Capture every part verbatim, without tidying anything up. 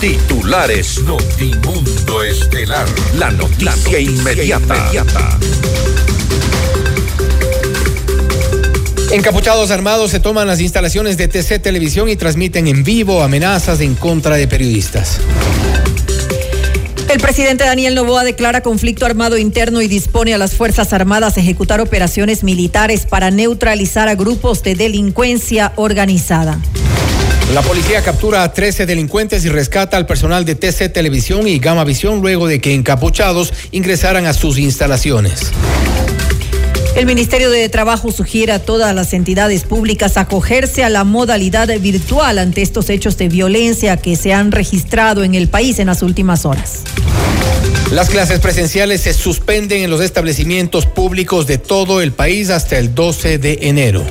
Titulares. NotiMundo Estelar. La noticia, La noticia inmediata. inmediata. Encapuchados armados se toman las instalaciones de T C Televisión y transmiten en vivo amenazas en contra de periodistas. El presidente Daniel Noboa declara conflicto armado interno y dispone a las Fuerzas Armadas a ejecutar operaciones militares para neutralizar a grupos de delincuencia organizada. La policía captura a trece delincuentes y rescata al personal de T C Televisión y Gamavisión luego de que encapuchados ingresaran a sus instalaciones. El Ministerio de Trabajo sugiere a todas las entidades públicas acogerse a la modalidad virtual ante estos hechos de violencia que se han registrado en el país en las últimas horas. Las clases presenciales se suspenden en los establecimientos públicos de todo el país hasta el doce de enero.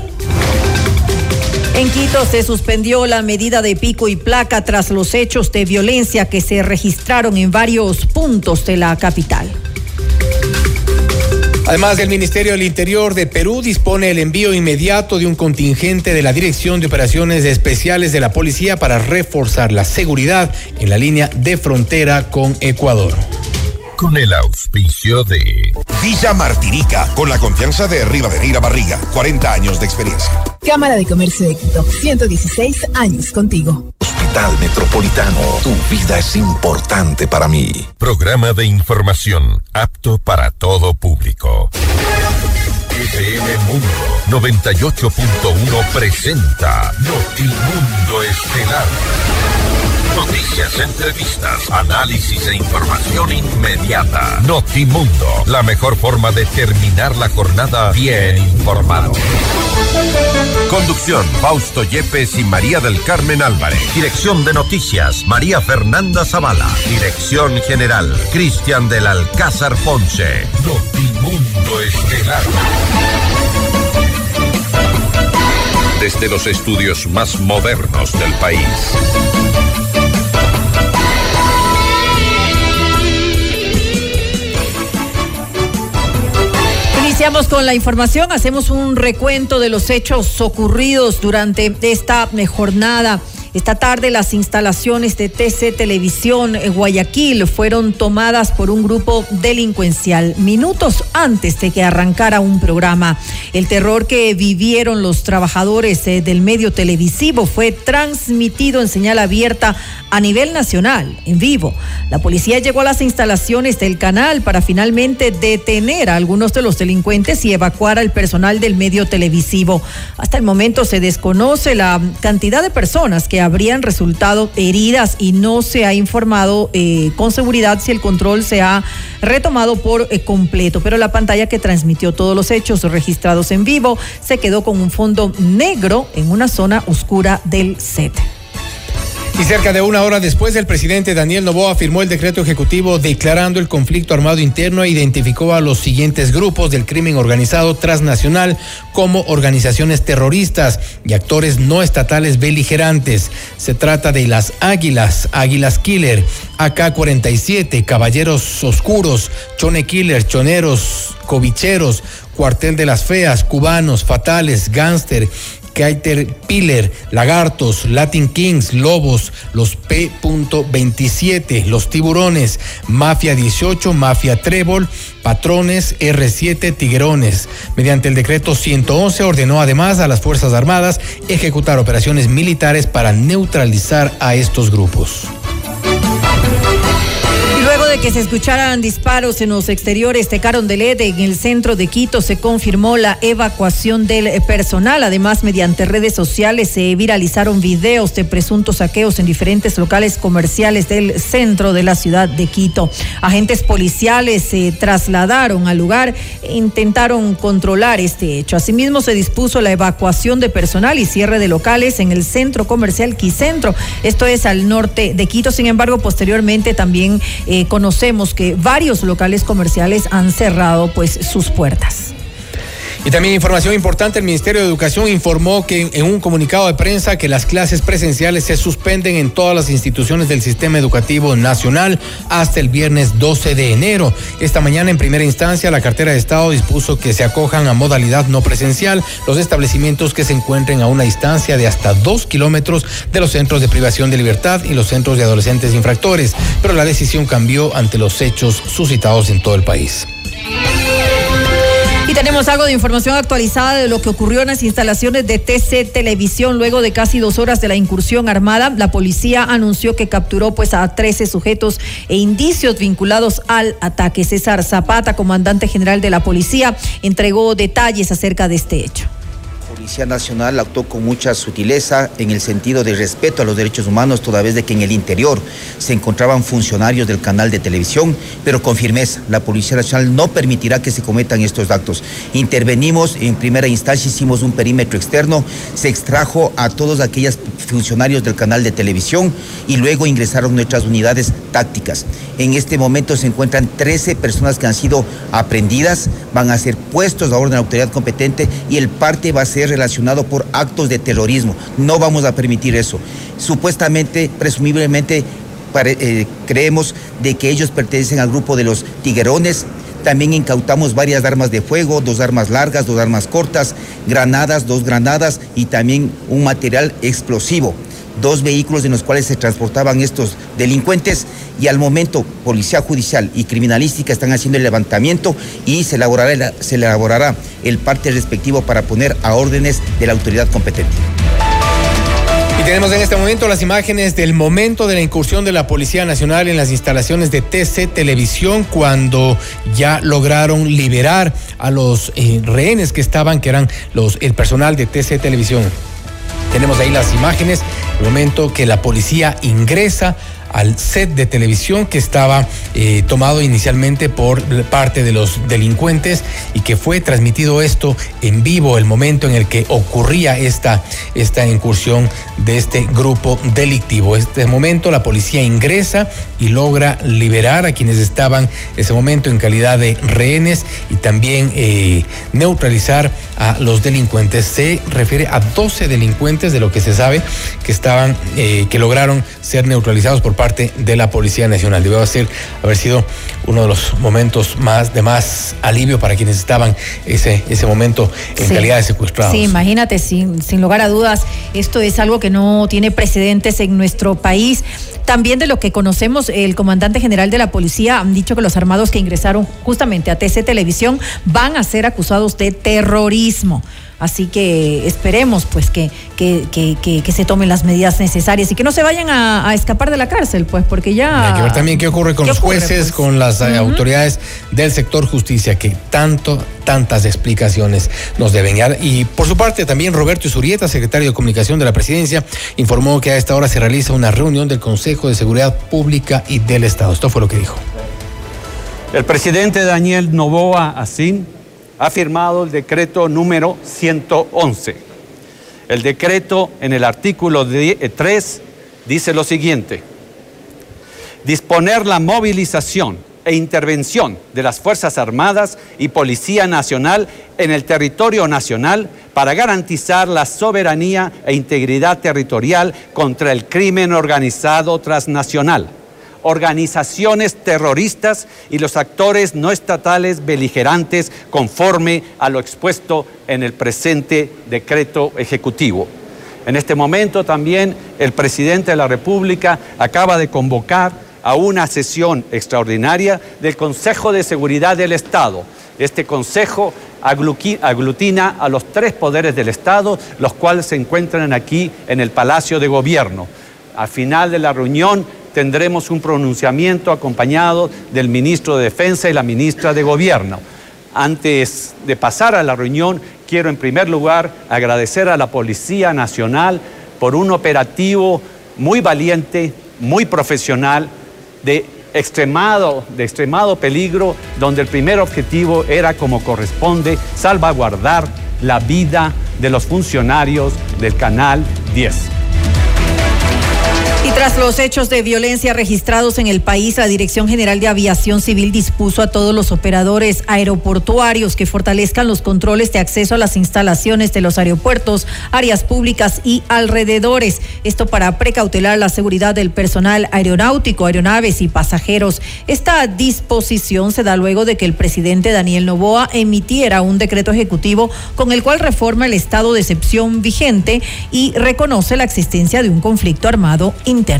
En Quito se suspendió la medida de pico y placa tras los hechos de violencia que se registraron en varios puntos de la capital. Además, el Ministerio del Interior de Perú dispone el envío inmediato de un contingente de la Dirección de Operaciones Especiales de la Policía para reforzar la seguridad en la línea de frontera con Ecuador. Con el auspicio de Villamarítica, con la confianza de Rivadeneira Barriga, cuarenta años de experiencia. Cámara de Comercio de Quito, ciento dieciséis años contigo. Hospital Metropolitano, tu vida es importante para mí. Programa de información apto para todo público. F M Mundo noventa y ocho punto uno presenta NotiMundo Estelar. Noticias, entrevistas, análisis e información inmediata. NotiMundo, la mejor forma de terminar la jornada bien informado. Conducción, Fausto Yepes y María del Carmen Álvarez. Dirección de Noticias, María Fernanda Zavala. Dirección General, Cristian del Alcázar Ponce. NotiMundo Estelar. Desde los estudios más modernos del país. Iniciamos con la información, hacemos un recuento de los hechos ocurridos durante esta jornada. Esta tarde las instalaciones de T C Televisión en Guayaquil fueron tomadas por un grupo delincuencial minutos antes de que arrancara un programa. El terror que vivieron los trabajadores del medio televisivo fue transmitido en señal abierta a nivel nacional, en vivo. La policía llegó a las instalaciones del canal para finalmente detener a algunos de los delincuentes y evacuar al personal del medio televisivo. Hasta el momento se desconoce la cantidad de personas que habrían resultado heridas y no se ha informado eh, con seguridad si el control se ha retomado por eh, completo, pero la pantalla que transmitió todos los hechos registrados en vivo se quedó con un fondo negro en una zona oscura del set. Y cerca de una hora después, el presidente Daniel Noboa firmó el decreto ejecutivo declarando el conflicto armado interno e identificó a los siguientes grupos del crimen organizado transnacional como organizaciones terroristas y actores no estatales beligerantes. Se trata de las Águilas, Águilas Killer, A K cuarenta y siete, Caballeros Oscuros, Chone Killer, Choneros, Covicheros, Cuartel de las Feas, Cubanos, Fatales, Gánster, Caterpillar, Lagartos, Latin Kings, Lobos, los P veintisiete, los Tiburones, Mafia dieciocho, Mafia Trébol, Patrones, R siete, Tiguerones. Mediante el decreto ciento once ordenó además a las Fuerzas Armadas ejecutar operaciones militares para neutralizar a estos grupos. Que se escucharan disparos en los exteriores de Carondelet, en el centro de Quito, se confirmó la evacuación del personal. Además, mediante redes sociales se viralizaron videos de presuntos saqueos en diferentes locales comerciales del centro de la ciudad de Quito. Agentes policiales se trasladaron al lugar e intentaron controlar este hecho. Asimismo, se dispuso la evacuación de personal y cierre de locales en el centro comercial Quicentro, esto es al norte de Quito. Sin embargo, posteriormente también eh, con Conocemos que varios locales comerciales han cerrado pues sus puertas. Y también información importante, el Ministerio de Educación informó que en un comunicado de prensa que las clases presenciales se suspenden en todas las instituciones del sistema educativo nacional hasta el viernes doce de enero. Esta mañana, en primera instancia, la cartera de Estado dispuso que se acojan a modalidad no presencial los establecimientos que se encuentren a una distancia de hasta dos kilómetros de los centros de privación de libertad y los centros de adolescentes infractores, pero la decisión cambió ante los hechos suscitados en todo el país. Y tenemos algo de información actualizada de lo que ocurrió en las instalaciones de T C Televisión. Luego de casi dos horas de la incursión armada, la policía anunció que capturó pues a trece sujetos e indicios vinculados al ataque. César Zapata, comandante general de la policía, entregó detalles acerca de este hecho. La Policía Nacional actuó con mucha sutileza en el sentido de respeto a los derechos humanos, toda vez de que en el interior se encontraban funcionarios del canal de televisión, pero con firmeza. La Policía Nacional no permitirá que se cometan estos actos. Intervenimos en primera instancia, hicimos un perímetro externo, se extrajo a todos aquellos funcionarios del canal de televisión y luego ingresaron nuestras unidades tácticas. En este momento se encuentran trece personas que han sido aprehendidas, van a ser puestos a orden de la autoridad competente y el parte va a ser relacionado por actos de terrorismo. No vamos a permitir eso. Supuestamente, presumiblemente, pare, eh, creemos de que ellos pertenecen al grupo de los tiguerones. También incautamos varias armas de fuego, dos armas largas, dos armas cortas, granadas, dos granadas y también un material explosivo. Dos vehículos en los cuales se transportaban estos delincuentes y al momento Policía Judicial y Criminalística están haciendo el levantamiento y se elaborará el, se elaborará el parte respectivo para poner a órdenes de la autoridad competente. Tenemos en este momento las imágenes del momento de la incursión de la Policía Nacional en las instalaciones de T C Televisión, cuando ya lograron liberar a los eh, rehenes que estaban, que eran los el personal de T C Televisión. Tenemos ahí las imágenes, el momento que la policía ingresa al set de televisión que estaba eh, tomado inicialmente por parte de los delincuentes y que fue transmitido esto en vivo, el momento en el que ocurría esta, esta incursión de este grupo delictivo. En este momento la policía ingresa y logra liberar a quienes estaban ese momento en calidad de rehenes y también eh, neutralizar a los delincuentes. Se refiere a doce delincuentes de lo que se sabe que estaban, eh, que lograron ser neutralizados por parte de la Policía Nacional. Debe ser, haber sido uno de los momentos más de más alivio para quienes estaban ese, ese momento en sí, calidad de secuestrados. Sí, imagínate, sin, sin lugar a dudas, esto es algo que no tiene precedentes en nuestro país. También de lo que conocemos, el comandante general de la policía han dicho que los armados que ingresaron justamente a T C Televisión van a ser acusados de terrorismo. Así que esperemos pues que, que, que, que, que se tomen las medidas necesarias y que no se vayan a, a escapar de la cárcel, pues, porque ya... Hay que ver también qué ocurre con ¿Qué los ocurre, jueces, pues? Con las uh-huh. autoridades del sector justicia, que tanto, tantas explicaciones nos deben. Y por su parte también Roberto Izurieta, secretario de Comunicación de la Presidencia, informó que a esta hora se realiza una reunión del Consejo de Seguridad Pública y del Estado. Esto fue lo que dijo. El presidente Daniel Noboa, así... ha firmado el decreto número ciento once. El decreto en el artículo tres dice lo siguiente: disponer la movilización e intervención de las Fuerzas Armadas y Policía Nacional en el territorio nacional para garantizar la soberanía e integridad territorial contra el crimen organizado transnacional, organizaciones terroristas y los actores no estatales beligerantes, conforme a lo expuesto en el presente decreto ejecutivo. En este momento también el presidente de la República acaba de convocar a una sesión extraordinaria del Consejo de Seguridad del Estado. Este Consejo aglutina a los tres poderes del Estado, los cuales se encuentran aquí en el Palacio de Gobierno. Al final de la reunión tendremos un pronunciamiento acompañado del ministro de Defensa y la ministra de Gobierno. Antes de pasar a la reunión, quiero en primer lugar agradecer a la Policía Nacional por un operativo muy valiente, muy profesional, de extremado, de extremado peligro, donde el primer objetivo era, como corresponde, salvaguardar la vida de los funcionarios del Canal diez. Tras los hechos de violencia registrados en el país, la Dirección General de Aviación Civil dispuso a todos los operadores aeroportuarios que fortalezcan los controles de acceso a las instalaciones de los aeropuertos, áreas públicas y alrededores. Esto para precautelar la seguridad del personal aeronáutico, aeronaves y pasajeros. Esta disposición se da luego de que el presidente Daniel Noboa emitiera un decreto ejecutivo con el cual reforma el estado de excepción vigente y reconoce la existencia de un conflicto armado interno.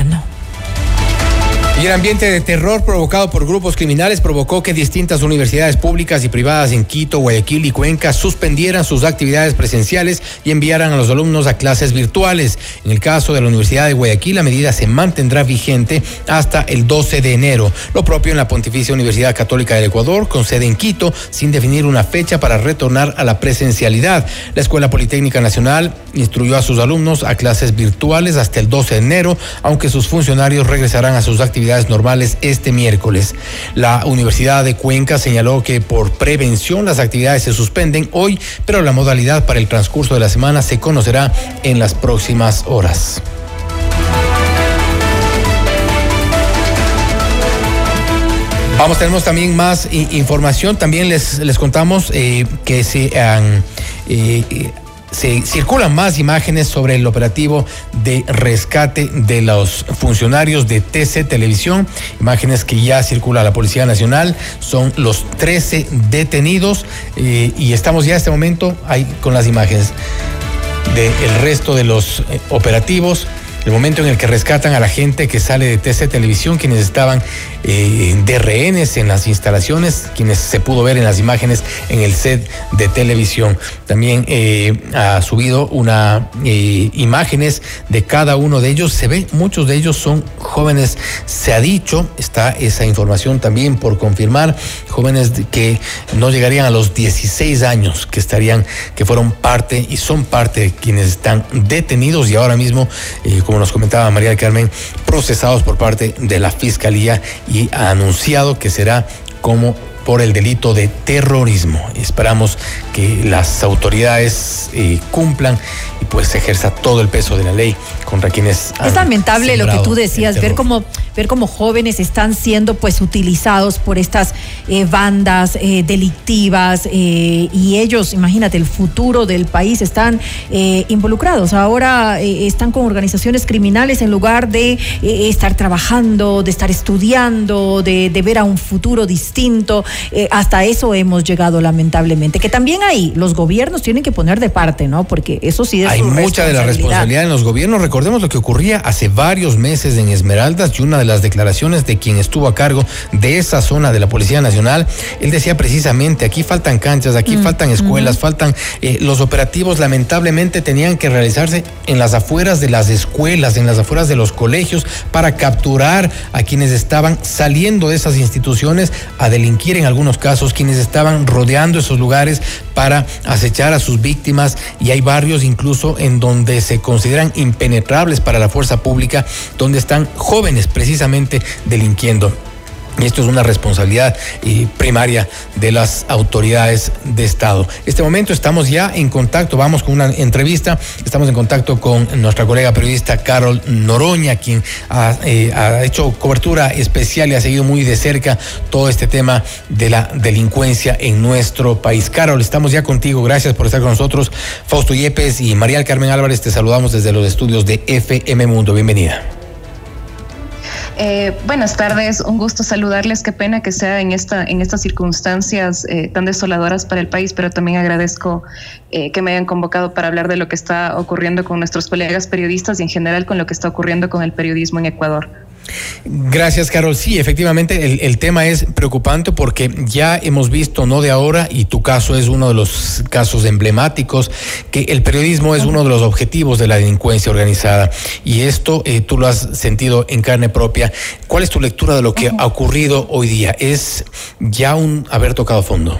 Y el ambiente de terror provocado por grupos criminales provocó que distintas universidades públicas y privadas en Quito, Guayaquil y Cuenca suspendieran sus actividades presenciales y enviaran a los alumnos a clases virtuales. En el caso de la Universidad de Guayaquil, la medida se mantendrá vigente hasta el doce de enero. Lo propio en la Pontificia Universidad Católica del Ecuador, con sede en Quito, sin definir una fecha para retornar a la presencialidad. La Escuela Politécnica Nacional instruyó a sus alumnos a clases virtuales hasta el doce de enero, aunque sus funcionarios regresarán a sus actividades normales este miércoles. La Universidad de Cuenca señaló que por prevención las actividades se suspenden hoy, pero la modalidad para el transcurso de la semana se conocerá en las próximas horas. Vamos, tenemos también más información. También les, les contamos eh, que se han... Eh, eh, Se circulan más imágenes sobre el operativo de rescate de los funcionarios de T C Televisión, imágenes que ya circula la Policía Nacional. Son los trece detenidos eh, y estamos ya en este momento ahí con las imágenes del resto de los eh, operativos. El momento en el que rescatan a la gente que sale de T C Televisión, quienes estaban eh, de rehenes en las instalaciones, quienes se pudo ver en las imágenes en el set de televisión. También eh, ha subido una eh, imágenes de cada uno de ellos. Se ve, muchos de ellos son jóvenes, se ha dicho, está esa información también por confirmar, jóvenes que no llegarían a los dieciséis años, que estarían, que fueron parte y son parte de quienes están detenidos y ahora mismo, eh, como nos comentaba María del Carmen, procesados por parte de la Fiscalía y ha anunciado que será como por el delito de terrorismo. Esperamos que las autoridades eh, cumplan y pues ejerza todo el peso de la ley contra quienes han. Es lamentable lo que tú decías, ver cómo ver cómo jóvenes están siendo pues utilizados por estas eh, bandas eh, delictivas eh, y ellos, imagínate, el futuro del país, están eh, involucrados. Ahora eh, están con organizaciones criminales en lugar de eh, estar trabajando, de estar estudiando, de, de ver a un futuro distinto. Eh, hasta eso hemos llegado lamentablemente, que también ahí los gobiernos tienen que poner de parte, ¿no? Porque eso sí es hay mucha de la responsabilidad en los gobiernos. Recordemos lo que ocurría hace varios meses en Esmeraldas y una de las declaraciones de quien estuvo a cargo de esa zona de la Policía Nacional, él decía precisamente, aquí faltan canchas, aquí mm, faltan escuelas, mm. faltan eh, los operativos lamentablemente tenían que realizarse en las afueras de las escuelas, en las afueras de los colegios para capturar a quienes estaban saliendo de esas instituciones a delinquir en algunos casos, quienes estaban rodeando esos lugares para acechar a sus víctimas, y hay barrios incluso en donde se consideran impenetrables para la fuerza pública, donde están jóvenes precisamente delinquiendo. Y esto es una responsabilidad eh, primaria de las autoridades de Estado. En este momento estamos ya en contacto, vamos con una entrevista, estamos en contacto con nuestra colega periodista Carol Noroña, quien ha, eh, ha hecho cobertura especial y ha seguido muy de cerca todo este tema de la delincuencia en nuestro país. Carol, estamos ya contigo, gracias por estar con nosotros. Fausto Yepes y María del Carmen Álvarez, te saludamos desde los estudios de F M Mundo, bienvenida. Eh, buenas tardes, un gusto saludarles, qué pena que sea en esta en estas circunstancias eh, tan desoladoras para el país, pero también agradezco eh, que me hayan convocado para hablar de lo que está ocurriendo con nuestros colegas periodistas y en general con lo que está ocurriendo con el periodismo en Ecuador. Gracias, Carol. Sí, efectivamente el, el tema es preocupante porque ya hemos visto, no de ahora, y tu caso es uno de los casos emblemáticos, que el periodismo es uno de los objetivos de la delincuencia organizada y esto eh, tú lo has sentido en carne propia. ¿Cuál es tu lectura de lo que ha ocurrido hoy día? ¿Es ya un haber tocado fondo?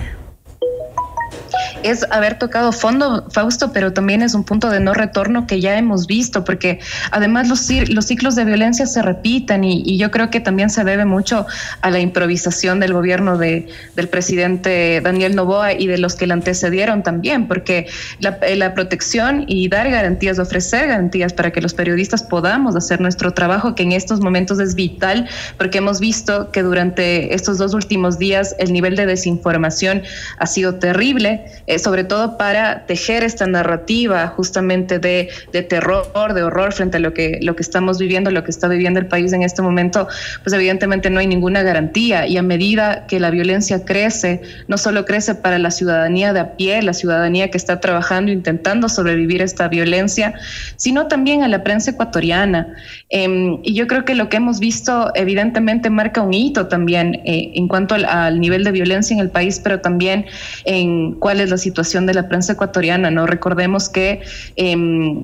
es haber tocado fondo, Fausto, pero también es un punto de no retorno que ya hemos visto, porque además los, los ciclos de violencia se repiten y, y yo creo que también se debe mucho a la improvisación del gobierno de, del presidente Daniel Noboa y de los que le antecedieron también, porque la, la protección y dar garantías, ofrecer garantías para que los periodistas podamos hacer nuestro trabajo, que en estos momentos es vital, porque hemos visto que durante estos dos últimos días el nivel de desinformación ha sido terrible, eh, sobre todo para tejer esta narrativa justamente de, de terror, de horror frente a lo que, lo que estamos viviendo, lo que está viviendo el país en este momento. Pues evidentemente no hay ninguna garantía, y a medida que la violencia crece, no solo crece para la ciudadanía de a pie, la ciudadanía que está trabajando, intentando sobrevivir a esta violencia, sino también a la prensa ecuatoriana. Eh, y yo creo que lo que hemos visto evidentemente marca un hito también eh, en cuanto al, al nivel de violencia en el país, pero también en cuál es la situación de la prensa ecuatoriana, ¿no? Recordemos que eh,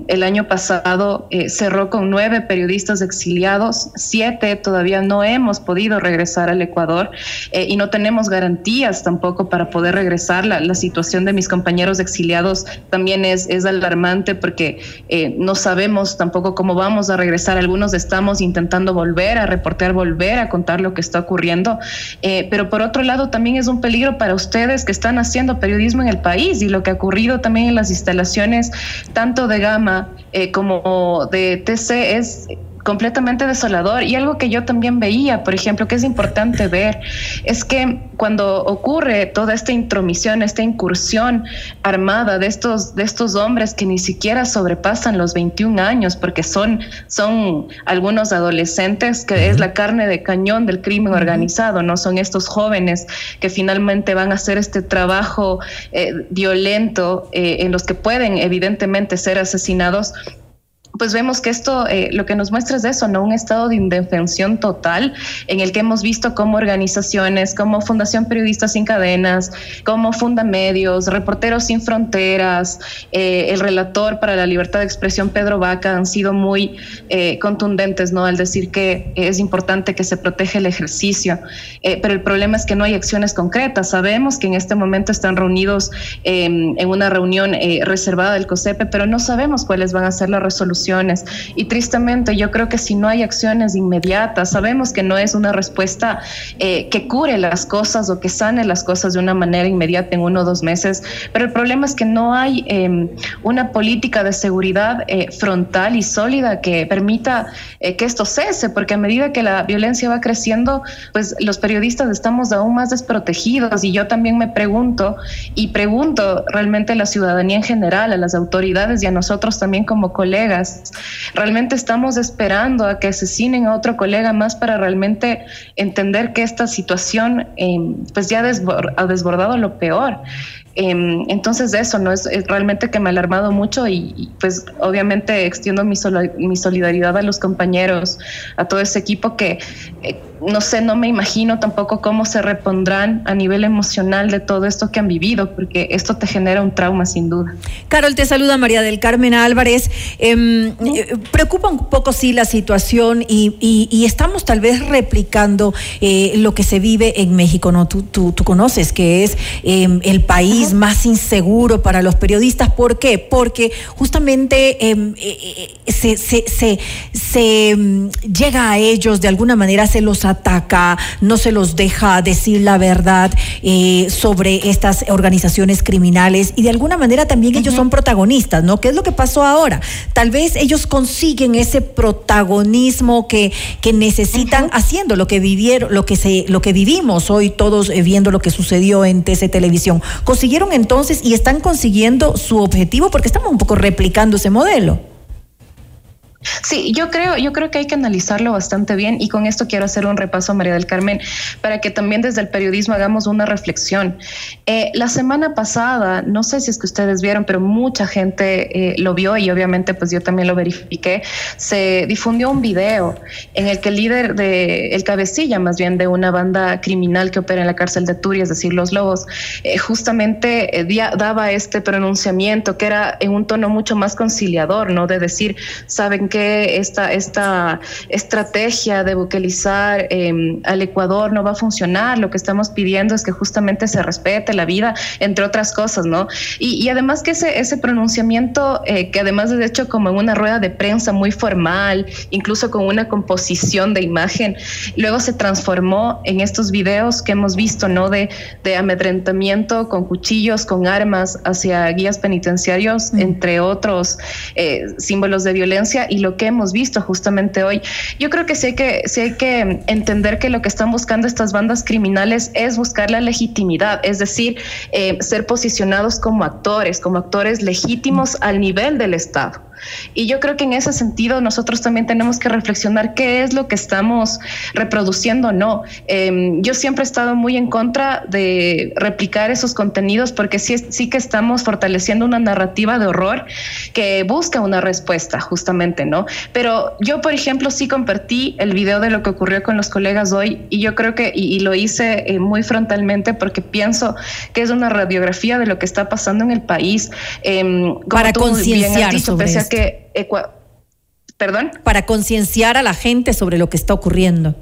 el año pasado eh, cerró con nueve periodistas exiliados, siete todavía no hemos podido regresar al Ecuador eh, y no tenemos garantías tampoco para poder regresar. La, la situación de mis compañeros exiliados también es, es alarmante, porque eh, no sabemos tampoco cómo vamos a regresar. Algunos estamos intentando volver a reportear, volver a contar lo que está ocurriendo, eh, pero por otro lado también es un peligro para ustedes que están haciendo periodismo en el país, y lo que ha ocurrido también en las instalaciones tanto de Gama eh, como de T C es completamente desolador. Y algo que yo también veía, por ejemplo, que es importante ver, es que cuando ocurre toda esta intromisión, esta incursión armada de estos de estos hombres que ni siquiera sobrepasan los veintiún años, porque son son algunos adolescentes, que es la carne de cañón del crimen organizado, ¿no? Son estos jóvenes que finalmente van a hacer este trabajo eh, violento, eh, en los que pueden evidentemente ser asesinados. Pues vemos que esto, eh, lo que nos muestra es eso, ¿no? Un estado de indefensión total, en el que hemos visto cómo organizaciones como Fundación Periodistas Sin Cadenas, como Fundamedios, Reporteros Sin Fronteras, eh, el relator para la libertad de expresión, Pedro Vaca, han sido muy eh, contundentes, ¿no? Al decir que es importante que se proteja el ejercicio. Eh, pero el problema es que no hay acciones concretas. Sabemos que en este momento están reunidos eh, en una reunión eh, reservada del COSEPE, pero no sabemos cuáles van a ser las resoluciones. Y tristemente yo creo que si no hay acciones inmediatas, sabemos que no es una respuesta eh, que cure las cosas o que sane las cosas de una manera inmediata en uno o dos meses, pero el problema es que no hay eh, una política de seguridad eh, frontal y sólida que permita eh, que esto cese, porque a medida que la violencia va creciendo, pues los periodistas estamos aún más desprotegidos. Y yo también me pregunto, y pregunto realmente a la ciudadanía en general, a las autoridades y a nosotros también como colegas, ¿realmente estamos esperando a que asesinen a otro colega más para realmente entender que esta situación eh, pues ya desbord- ha desbordado lo peor? Entonces eso, ¿no? Es, es realmente que me ha alarmado mucho, y, y pues obviamente extiendo mi, solo, mi solidaridad a los compañeros, a todo ese equipo que eh, no sé, no me imagino tampoco cómo se repondrán a nivel emocional de todo esto que han vivido, porque esto te genera un trauma sin duda. Carol, te saluda María del Carmen Álvarez. Eh, ¿Sí? eh, preocupa un poco sí la situación, y, y, y estamos tal vez replicando eh, lo que se vive en México, ¿no? Tú, tú, tú conoces que es eh, el país más inseguro para los periodistas. ¿Por qué? Porque justamente eh, eh, se, se, se, se llega a ellos de alguna manera, se los ataca, no se los deja decir la verdad eh, sobre estas organizaciones criminales, y de alguna manera también uh-huh. ellos son protagonistas, ¿no? ¿Qué es lo que pasó ahora? Tal vez ellos consiguen ese protagonismo que, que necesitan uh-huh. haciendo lo que vivieron, lo que se, lo que vivimos hoy todos eh, viendo lo que sucedió en T C Televisión. Consiguieron entonces y están consiguiendo su objetivo, porque estamos un poco replicando ese modelo. Sí, yo creo, yo creo que hay que analizarlo bastante bien, y con esto quiero hacer un repaso, María del Carmen, para que también desde el periodismo hagamos una reflexión. Eh, la semana pasada, no sé si es que ustedes vieron, pero mucha gente eh, lo vio, y obviamente pues yo también lo verifiqué, se difundió un video en el que el líder de, el cabecilla más bien de una banda criminal que opera en la cárcel de Turia, es decir, Los Lobos, eh, justamente eh, dia, daba este pronunciamiento que era en un tono mucho más conciliador, ¿no? De decir, saben que esta, esta estrategia de buquelizar eh, al Ecuador no va a funcionar. Lo que estamos pidiendo es que justamente se respete la vida, entre otras cosas, ¿no? Y, y además que ese, ese pronunciamiento, eh, que además es hecho como en una rueda de prensa muy formal, incluso con una composición de imagen, luego se transformó en estos videos que hemos visto, ¿no? De, de amedrentamiento con cuchillos, con armas hacia guías penitenciarios, mm. entre otros eh, símbolos de violencia, y lo que hemos visto justamente hoy. Yo creo que sí hay que, sí hay que entender que lo que están buscando estas bandas criminales es buscar la legitimidad, es decir, eh, ser posicionados como actores, como actores legítimos al nivel del Estado. Y yo creo que en ese sentido nosotros también tenemos que reflexionar qué es lo que estamos reproduciendo o no. Eh, yo siempre he estado muy en contra de replicar esos contenidos, porque sí, sí que estamos fortaleciendo una narrativa de horror que busca una respuesta justamente, ¿no? Pero yo, por ejemplo, sí compartí el video de lo que ocurrió con los colegas hoy, y yo creo que, y, y lo hice eh, muy frontalmente, porque pienso que es una radiografía de lo que está pasando en el país. Eh, como Para concienciar sobre eso. Que Ecu- ¿Perdón? Para concienciar a la gente sobre lo que está ocurriendo.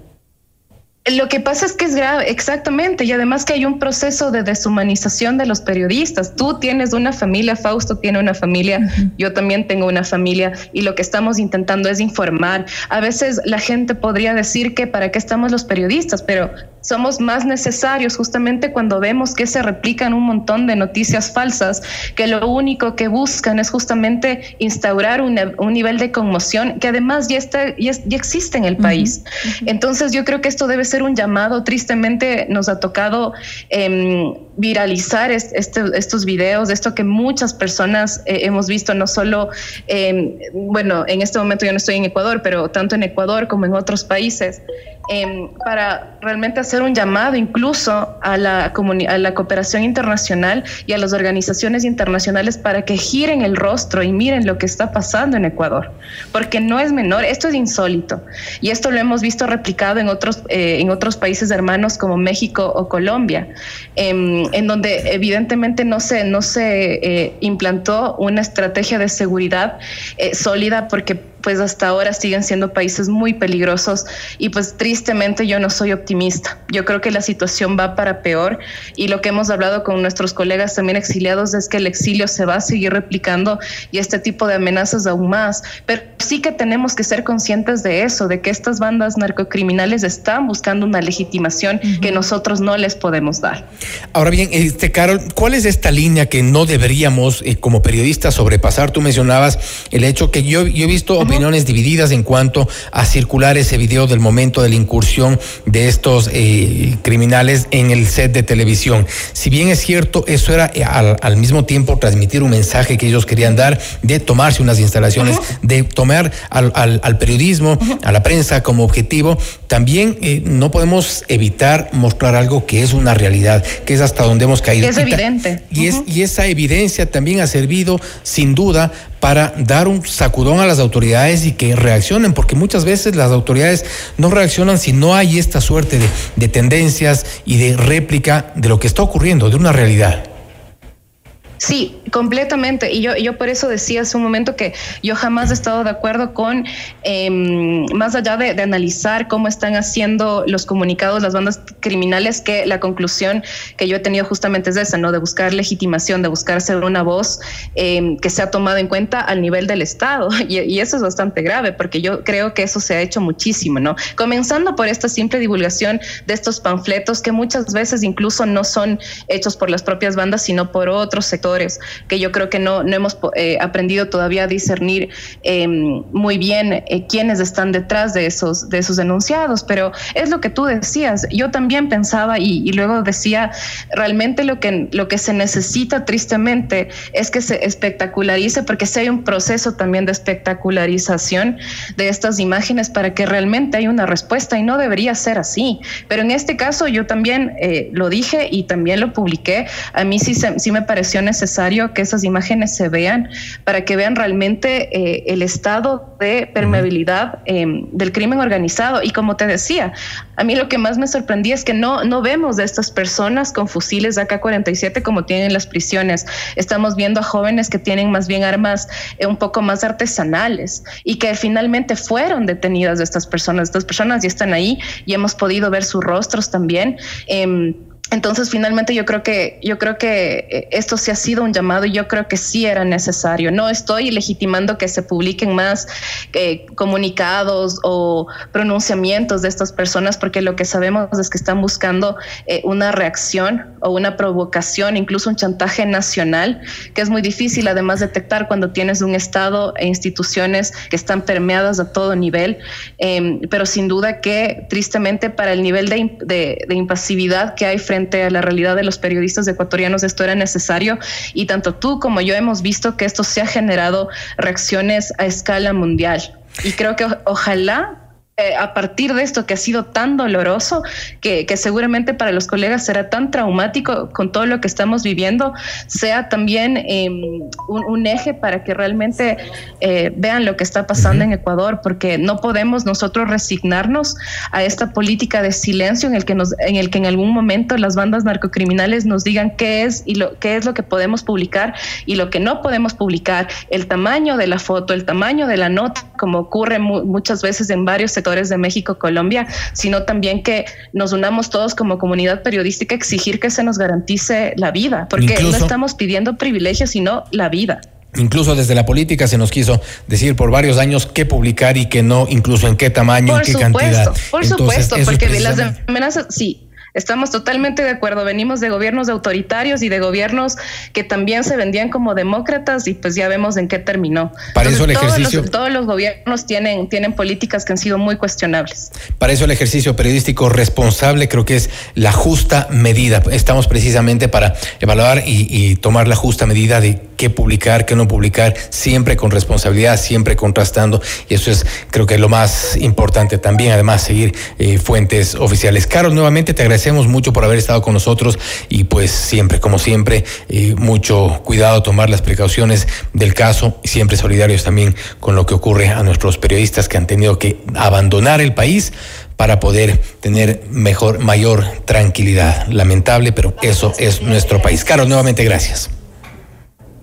Lo que pasa es que es grave, exactamente, y además que hay un proceso de deshumanización de los periodistas. Tú tienes una familia, Fausto tiene una familia, uh-huh. yo también tengo una familia, y lo que estamos intentando es informar. A veces la gente podría decir que para qué estamos los periodistas, pero somos más necesarios justamente cuando vemos que se replican un montón de noticias falsas, que lo único que buscan es justamente instaurar una, un nivel de conmoción que además ya, está, ya, ya existe en el país. Uh-huh. Entonces yo creo que esto debe ser un llamado. Tristemente nos ha tocado eh, viralizar este, este, estos videos, esto que muchas personas eh, hemos visto, no solo, eh, bueno, en este momento yo no estoy en Ecuador, pero tanto en Ecuador como en otros países, eh, para realmente hacer un llamado incluso a la, comuni- a la cooperación internacional y a las organizaciones internacionales para que giren el rostro y miren lo que está pasando en Ecuador, porque no es menor, esto es insólito, y esto lo hemos visto replicado en otros, eh, en otros países hermanos como México o Colombia, eh, en donde evidentemente no se, no se eh, implantó una estrategia de seguridad eh, sólida, porque pues hasta ahora siguen siendo países muy peligrosos, y pues tristemente yo no soy optimista. Yo creo que la situación va para peor, y lo que hemos hablado con nuestros colegas también exiliados es que el exilio se va a seguir replicando, y este tipo de amenazas aún más. Pero sí que tenemos que ser conscientes de eso, de que estas bandas narcocriminales están buscando una legitimación uh-huh. que nosotros no les podemos dar. Ahora bien, este Carol, ¿cuál es esta línea que no deberíamos eh, como periodistas sobrepasar? Tú mencionabas el hecho que yo, yo he visto uh-huh. opiniones divididas en cuanto a circular ese video del momento de la incursión de estos eh, criminales en el set de televisión. Si bien es cierto, eso era al, al mismo tiempo transmitir un mensaje que ellos querían dar, de tomarse unas instalaciones, uh-huh. de tomar al, al, al periodismo, uh-huh. a la prensa como objetivo, también eh, no podemos evitar mostrar algo que es una realidad, que es hasta donde hemos caído. Es y evidente. Ta- y, uh-huh. es, y esa evidencia también ha servido, sin duda, para dar un sacudón a las autoridades y que reaccionen, porque muchas veces las autoridades no reaccionan si no hay esta suerte de, de tendencias y de réplica de lo que está ocurriendo, de una realidad. Sí, completamente. Y yo, yo por eso decía hace un momento que yo jamás he estado de acuerdo con, eh, más allá de, de analizar cómo están haciendo los comunicados las bandas criminales, que la conclusión que yo he tenido justamente es esa, ¿no? De buscar legitimación, de buscar ser una voz eh, que sea tomada en cuenta al nivel del Estado. Y, y eso es bastante grave, porque yo creo que eso se ha hecho muchísimo, ¿no? Comenzando por esta simple divulgación de estos panfletos, que muchas veces incluso no son hechos por las propias bandas, sino por otros sectores, que yo creo que no, no hemos eh, aprendido todavía a discernir eh, muy bien eh, quiénes están detrás de esos, de esos denunciados. Pero es lo que tú decías, yo también pensaba y, y luego decía, realmente lo que, lo que se necesita tristemente es que se espectacularice, porque si hay un proceso también de espectacularización de estas imágenes para que realmente haya una respuesta, y no debería ser así. Pero en este caso yo también eh, lo dije y también lo publiqué, a mí sí, se, sí me pareció necesario necesario que esas imágenes se vean para que vean realmente eh, el estado de permeabilidad eh, del crimen organizado. Y como te decía, a mí lo que más me sorprendía es que no, no vemos de estas personas con fusiles A K cuarenta y siete como tienen las prisiones. Estamos viendo a jóvenes que tienen más bien armas eh, un poco más artesanales y que finalmente fueron detenidas de estas personas. Estas personas ya están ahí y hemos podido ver sus rostros también. Eh, Entonces, finalmente, yo creo que yo creo que esto sí ha sido un llamado y yo creo que sí era necesario. No estoy legitimando que se publiquen más eh, comunicados o pronunciamientos de estas personas, porque lo que sabemos es que están buscando eh, una reacción o una provocación, incluso un chantaje nacional, que es muy difícil además detectar cuando tienes un Estado e instituciones que están permeadas a todo nivel. Eh, pero sin duda que, tristemente, para el nivel de, de, de impasividad que hay frente a la realidad de los periodistas ecuatorianos, esto era necesario, y tanto tú como yo hemos visto que esto se ha generado reacciones a escala mundial, y creo que ojalá eh, a partir de esto que ha sido tan doloroso, que, que seguramente para los colegas será tan traumático con todo lo que estamos viviendo, sea también eh, un, un eje para que realmente eh, vean lo que está pasando en Ecuador, porque no podemos nosotros resignarnos a esta política de silencio en el que nos, en el que en algún momento las bandas narcocriminales nos digan qué es y lo qué es lo que podemos publicar y lo que no podemos publicar, el tamaño de la foto, el tamaño de la nota, como ocurre mu- muchas veces en varios sectores de México, Colombia, sino también que nos unamos todos como comunidad periodística a exigir que se nos garantice la vida, porque incluso, no estamos pidiendo privilegios, sino la vida. Incluso desde la política se nos quiso decir por varios años qué publicar y qué no, incluso en qué tamaño, por en qué supuesto, cantidad. Por Entonces, supuesto, porque precisamente... las amenazas, sí. Estamos totalmente de acuerdo, venimos de gobiernos autoritarios y de gobiernos que también se vendían como demócratas y pues ya vemos en qué terminó. Para Entonces, eso el ejercicio... Todos los, todos los gobiernos tienen, tienen políticas que han sido muy cuestionables. Para eso el ejercicio periodístico responsable creo que es la justa medida. Estamos precisamente para evaluar y, y tomar la justa medida de qué publicar, qué no publicar, siempre con responsabilidad, siempre contrastando, y eso es creo que lo más importante también, además seguir eh, fuentes oficiales. Carol, nuevamente te agradezco. Agradecemos mucho por haber estado con nosotros y pues siempre, como siempre, eh, mucho cuidado, tomar las precauciones del caso y siempre solidarios también con lo que ocurre a nuestros periodistas que han tenido que abandonar el país para poder tener mejor, mayor tranquilidad. Lamentable, pero eso es nuestro país. Carol, nuevamente gracias.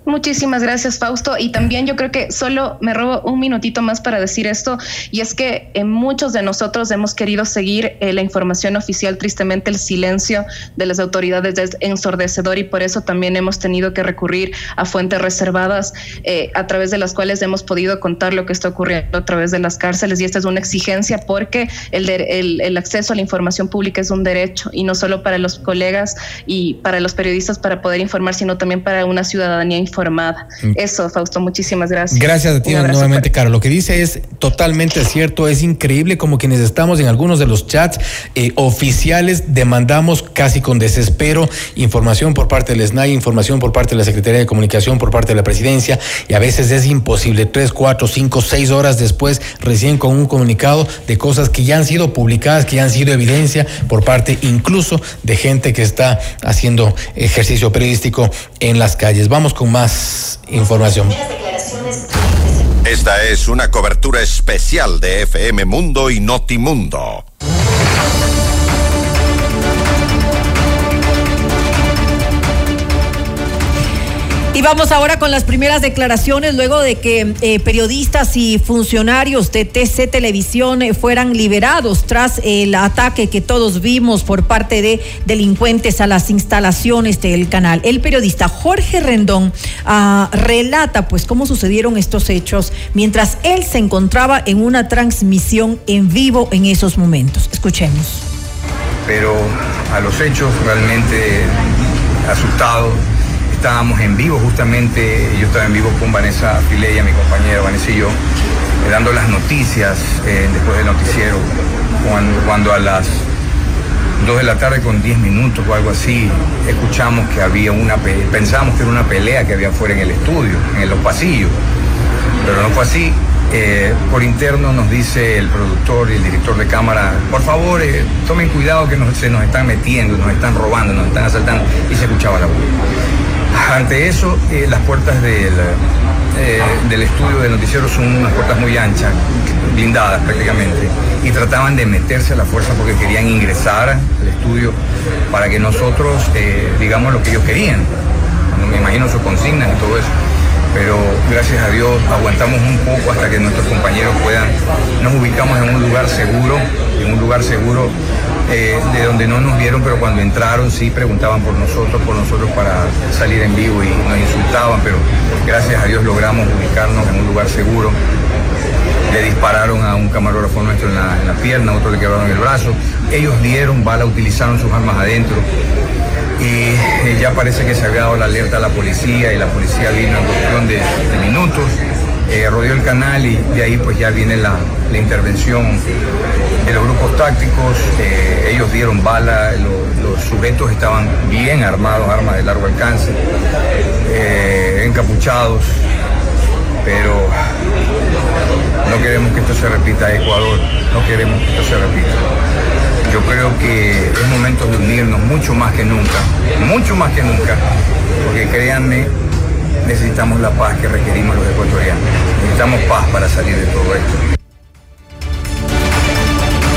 Muchísimas gracias, Fausto, y también yo creo que solo me robo un minutito más para decir esto, y es que eh, muchos de nosotros hemos querido seguir eh, la información oficial, tristemente el silencio de las autoridades es ensordecedor y por eso también hemos tenido que recurrir a fuentes reservadas eh, a través de las cuales hemos podido contar lo que está ocurriendo a través de las cárceles, y esta es una exigencia porque el, de, el, el acceso a la información pública es un derecho y no solo para los colegas y para los periodistas para poder informar, sino también para una ciudadanía informada. Formada. Eso, Fausto, muchísimas gracias. Gracias a ti nuevamente, Carol. Lo que dice es totalmente cierto, es increíble como quienes estamos en algunos de los chats eh, oficiales demandamos casi con desespero información por parte del S N A I, información por parte de la Secretaría de Comunicación, por parte de la Presidencia, y a veces es imposible, tres, cuatro, cinco, seis horas después, recién con un comunicado de cosas que ya han sido publicadas, que ya han sido evidencia por parte incluso de gente que está haciendo ejercicio periodístico en las calles. Vamos con más Más información. Esta es una cobertura especial de F M Mundo y NotiMundo. Y vamos ahora con las primeras declaraciones luego de que eh, periodistas y funcionarios de T C Televisión eh, fueran liberados tras eh, el ataque que todos vimos por parte de delincuentes a las instalaciones del canal. El periodista Jorge Rendón ah, relata pues cómo sucedieron estos hechos mientras él se encontraba en una transmisión en vivo en esos momentos. Escuchemos. Pero a los hechos realmente asustado. Estábamos en vivo, justamente yo estaba en vivo con Vanessa Pileya, mi compañera Vanessa y yo, eh, dando las noticias eh, después del noticiero, cuando, cuando a las dos de la tarde con diez minutos o algo así, escuchamos que había una pelea, pensamos que era una pelea que había afuera en el estudio, en los pasillos, pero no fue así. Eh, por interno nos dice el productor y el director de cámara, por favor, eh, tomen cuidado que nos, se nos están metiendo, nos están robando, nos están asaltando, y se escuchaba la voz. Ante eso, eh, las puertas del, eh, del estudio de noticieros son unas puertas muy anchas, blindadas prácticamente, y trataban de meterse a la fuerza porque querían ingresar al estudio para que nosotros eh, digamos lo que ellos querían. Me imagino sus consignas y todo eso. Pero gracias a Dios aguantamos un poco hasta que nuestros compañeros puedan, nos ubicamos en un lugar seguro, en un lugar seguro eh, de donde no nos vieron, pero cuando entraron sí preguntaban por nosotros, por nosotros para salir en vivo y nos insultaban, pero gracias a Dios logramos ubicarnos en un lugar seguro. Le dispararon a un camarógrafo nuestro en la, en la pierna, otro le quebraron el brazo, ellos dieron bala, utilizaron sus armas adentro. Y ya parece que se había dado la alerta a la policía y la policía vino en cuestión de, de minutos, eh, rodeó el canal y de ahí pues ya viene la, la intervención de los grupos tácticos, eh, ellos dieron bala, lo, los sujetos estaban bien armados, armas de largo alcance, eh, encapuchados, pero no queremos que esto se repita en Ecuador, no queremos que esto se repita. Yo creo que es momento de unirnos mucho más que nunca, mucho más que nunca, porque créanme, necesitamos la paz que requerimos los ecuatorianos. Necesitamos paz para salir de todo esto.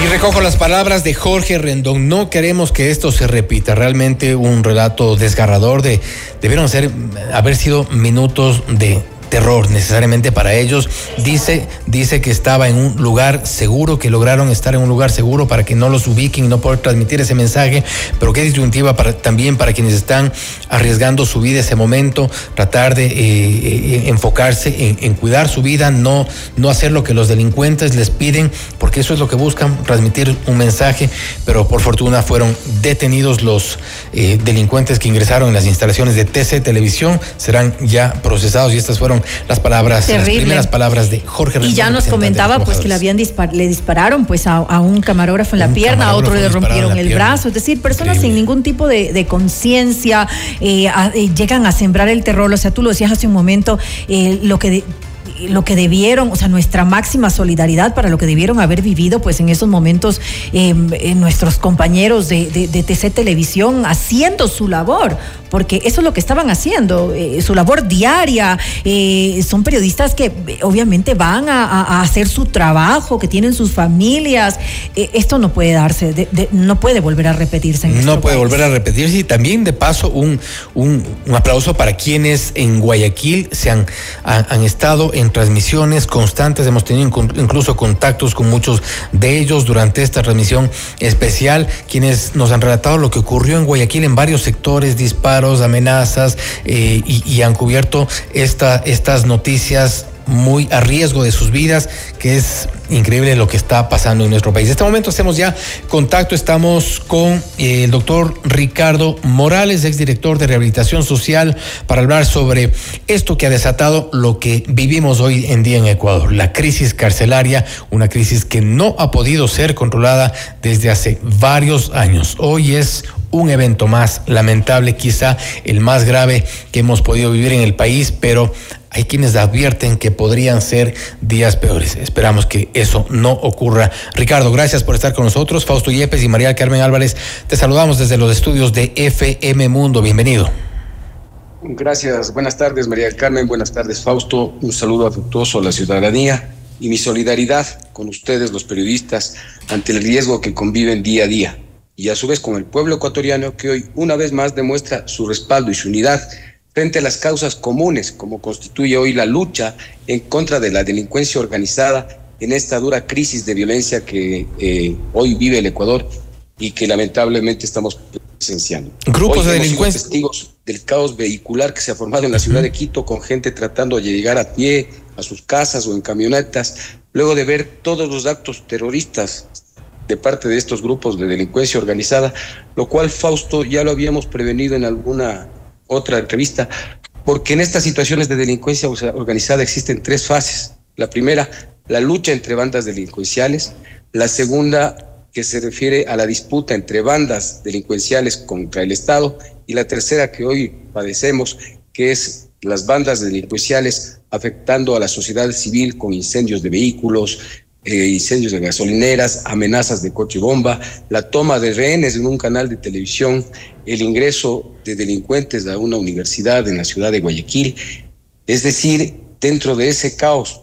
Y recojo las palabras de Jorge Rendón. No queremos que esto se repita. Realmente un relato desgarrador de, debieron ser, haber sido minutos de terror necesariamente para ellos. Dice, dice que estaba en un lugar seguro, que lograron estar en un lugar seguro para que no los ubiquen y no poder transmitir ese mensaje, pero qué disyuntiva para, también para quienes están arriesgando su vida ese momento, tratar de eh, eh, enfocarse en, en cuidar su vida, no, no hacer lo que los delincuentes les piden, porque eso es lo que buscan, transmitir un mensaje, pero por fortuna fueron detenidos los eh, delincuentes que ingresaron en las instalaciones de T C Televisión, serán ya procesados y estas fueron las palabras, las primeras palabras de Jorge Rendón. Y ya nos comentaba pues que le habían dispar, le dispararon pues a, a un camarógrafo en la un pierna, a otro le rompieron el pierna. brazo, es decir, personas Increíble. sin ningún tipo de, de conciencia eh, eh, llegan a sembrar el terror. O sea, tú lo decías hace un momento, eh, lo que de, lo que debieron, o sea, nuestra máxima solidaridad para lo que debieron haber vivido pues en esos momentos eh, eh, nuestros compañeros de, de, de T C Televisión haciendo su labor, porque eso es lo que estaban haciendo, eh, su labor diaria, eh, son periodistas que eh, obviamente van a, a hacer su trabajo, que tienen sus familias, eh, esto no puede darse, de, de, no puede volver a repetirse. En no puede país. volver a repetirse y también de paso un, un, un aplauso para quienes en Guayaquil se han, han, han estado en transmisiones constantes, hemos tenido incluso contactos con muchos de ellos durante esta transmisión especial, quienes nos han relatado lo que ocurrió en Guayaquil en varios sectores, disparos, amenazas, eh, y, y han cubierto esta, estas noticias muy a riesgo de sus vidas, que es increíble lo que está pasando en nuestro país. En este momento hacemos ya contacto, estamos con el doctor Ricardo Morales, exdirector de Rehabilitación Social, para hablar sobre esto que ha desatado lo que vivimos hoy en día en Ecuador, la crisis carcelaria, una crisis que no ha podido ser controlada desde hace varios años. Hoy es un evento más lamentable, quizá el más grave que hemos podido vivir en el país, pero hay quienes advierten que podrían ser días peores. Esperamos que eso no ocurra. Ricardo, gracias por estar con nosotros. Fausto Yepes y María del Carmen Álvarez, te saludamos desde los estudios de F M Mundo. Bienvenido. Gracias. Buenas tardes, María del Carmen. Buenas tardes, Fausto. Un saludo afectuoso a la ciudadanía y mi solidaridad con ustedes, los periodistas, ante el riesgo que conviven día a día. Y a su vez con el pueblo ecuatoriano que hoy una vez más demuestra su respaldo y su unidad frente a las causas comunes, como constituye hoy la lucha en contra de la delincuencia organizada en esta dura crisis de violencia que eh, hoy vive el Ecuador y que lamentablemente estamos presenciando. Grupos de delincuentes. Hoy hemos sido testigos del caos vehicular que se ha formado en la ciudad de Quito, con gente tratando de llegar a pie a sus casas o en camionetas, luego de ver todos los actos terroristas de parte de estos grupos de delincuencia organizada, lo cual, Fausto, ya lo habíamos prevenido en alguna otra entrevista, porque en estas situaciones de delincuencia organizada existen tres fases. La primera, la lucha entre bandas delincuenciales. La segunda, que se refiere a la disputa entre bandas delincuenciales contra el Estado. Y la tercera, que hoy padecemos, que es las bandas delincuenciales afectando a la sociedad civil con incendios de vehículos, eh, incendios de gasolineras, amenazas de coche bomba, la toma de rehenes en un canal de televisión, el ingreso de delincuentes a una universidad en la ciudad de Guayaquil. Es decir, dentro de ese caos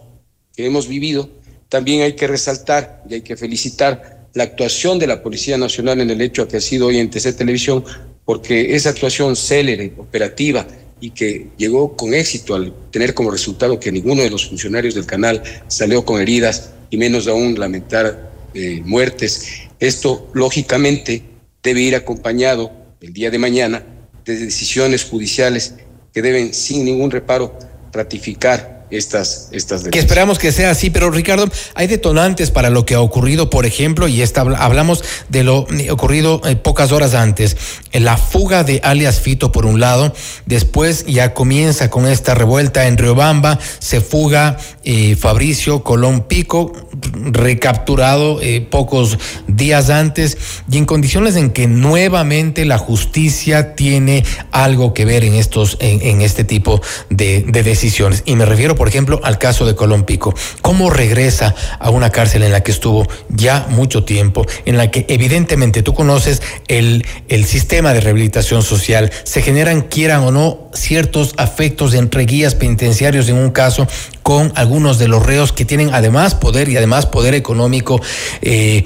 que hemos vivido, también hay que resaltar y hay que felicitar la actuación de la Policía Nacional en el hecho que ha sido hoy en T C Televisión, porque esa actuación célere, operativa, y que llegó con éxito al tener como resultado que ninguno de los funcionarios del canal salió con heridas y menos aún lamentar eh, muertes. Esto, lógicamente, debe ir acompañado el día de mañana de decisiones judiciales que deben, sin ningún reparo, ratificar estas estas que esperamos que sea así. Pero Ricardo, hay detonantes para lo que ha ocurrido, por ejemplo, y esta, hablamos de lo ocurrido eh, pocas horas antes, eh, la fuga de alias Fito por un lado, después ya comienza con esta revuelta en Riobamba, se fuga eh, Fabricio Colón Pico, recapturado eh, pocos días antes, y en condiciones en que nuevamente la justicia tiene algo que ver en estos en, en este tipo de, de decisiones, y me refiero por ejemplo al caso de Colón Pico. ¿Cómo regresa a una cárcel en la que estuvo ya mucho tiempo, en la que evidentemente tú conoces el, el sistema de rehabilitación social, se generan, quieran o no, ciertos afectos entre guías penitenciarios en un caso con algunos de los reos que tienen además poder y además poder económico, eh,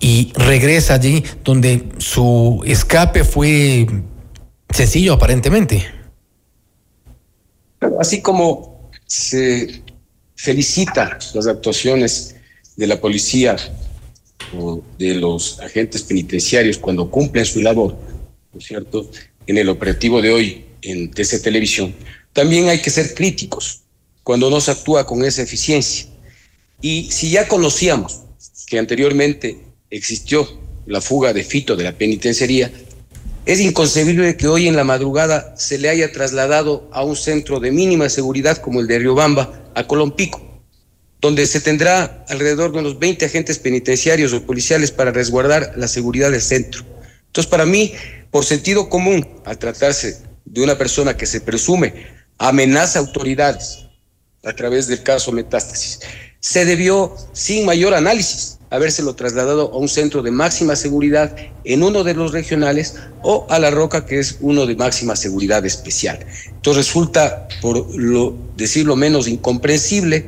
y regresa allí donde su escape fue sencillo aparentemente? Así como se felicita las actuaciones de la policía o de los agentes penitenciarios cuando cumplen su labor, ¿no es cierto?, en el operativo de hoy en T C Televisión, también hay que ser críticos cuando no se actúa con esa eficiencia. Y si ya conocíamos que anteriormente existió la fuga de Fito de la penitenciaría, es inconcebible que hoy en la madrugada se le haya trasladado a un centro de mínima seguridad como el de Riobamba a Colón Pico, donde se tendrá alrededor de unos veinte agentes penitenciarios o policiales para resguardar la seguridad del centro. Entonces, para mí, por sentido común, al tratarse de una persona que se presume amenaza a autoridades a través del caso Metástasis, se debió, sin mayor análisis, habérselo trasladado a un centro de máxima seguridad en uno de los regionales o a La Roca, que es uno de máxima seguridad especial. Entonces resulta, por lo, decir lo menos, incomprensible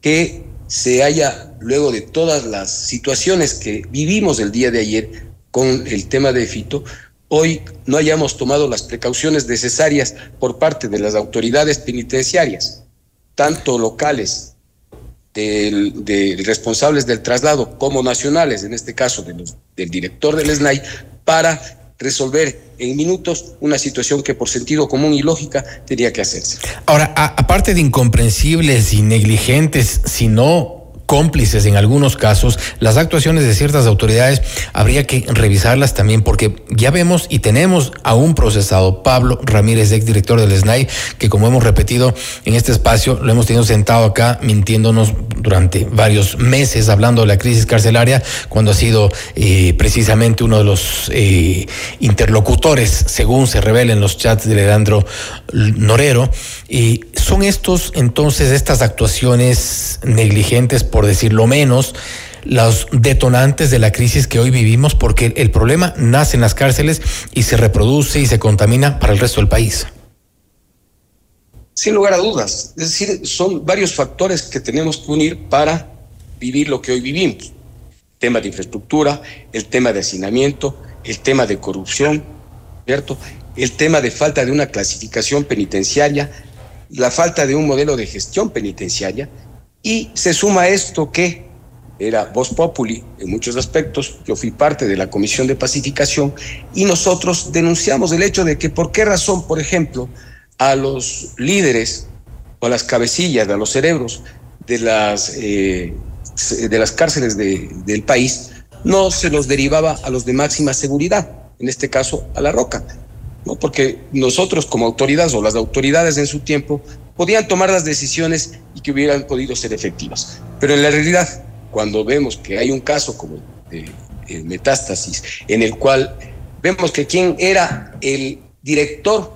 que se haya, luego de todas las situaciones que vivimos el día de ayer con el tema de Fito, hoy no hayamos tomado las precauciones necesarias por parte de las autoridades penitenciarias, tanto locales, De, de responsables del traslado, como nacionales, en este caso de los, del director del S N A I, para resolver en minutos una situación que por sentido común y lógica tenía que hacerse. Ahora, a, aparte de incomprensibles y negligentes, sino cómplices en algunos casos, las actuaciones de ciertas autoridades habría que revisarlas también, porque ya vemos y tenemos a un procesado, Pablo Ramírez, exdirector del S N A I, que, como hemos repetido en este espacio, lo hemos tenido sentado acá mintiéndonos durante varios meses hablando de la crisis carcelaria, cuando ha sido eh, precisamente uno de los eh, interlocutores, según se revela en los chats de Leandro Norero. Y son estos, entonces, estas actuaciones negligentes, por decirlo menos, los detonantes de la crisis que hoy vivimos, porque el problema nace en las cárceles y se reproduce y se contamina para el resto del país. Sin lugar a dudas, es decir, son varios factores que tenemos que unir para vivir lo que hoy vivimos. El tema de infraestructura, el tema de hacinamiento, el tema de corrupción, ¿cierto?, el tema de falta de una clasificación penitenciaria, la falta de un modelo de gestión penitenciaria. Y se suma esto que era Vox Populi en muchos aspectos. Yo fui parte de la Comisión de Pacificación y nosotros denunciamos el hecho de que por qué razón, por ejemplo, a los líderes o a las cabecillas, a los cerebros de las, eh, de las cárceles de, del país, no se los derivaba a los de máxima seguridad, en este caso a La Roca, ¿no? Porque nosotros como autoridades o las autoridades en su tiempo podían tomar las decisiones y que hubieran podido ser efectivas. Pero en la realidad, cuando vemos que hay un caso como el de Metástasis, en el cual vemos que quien era el director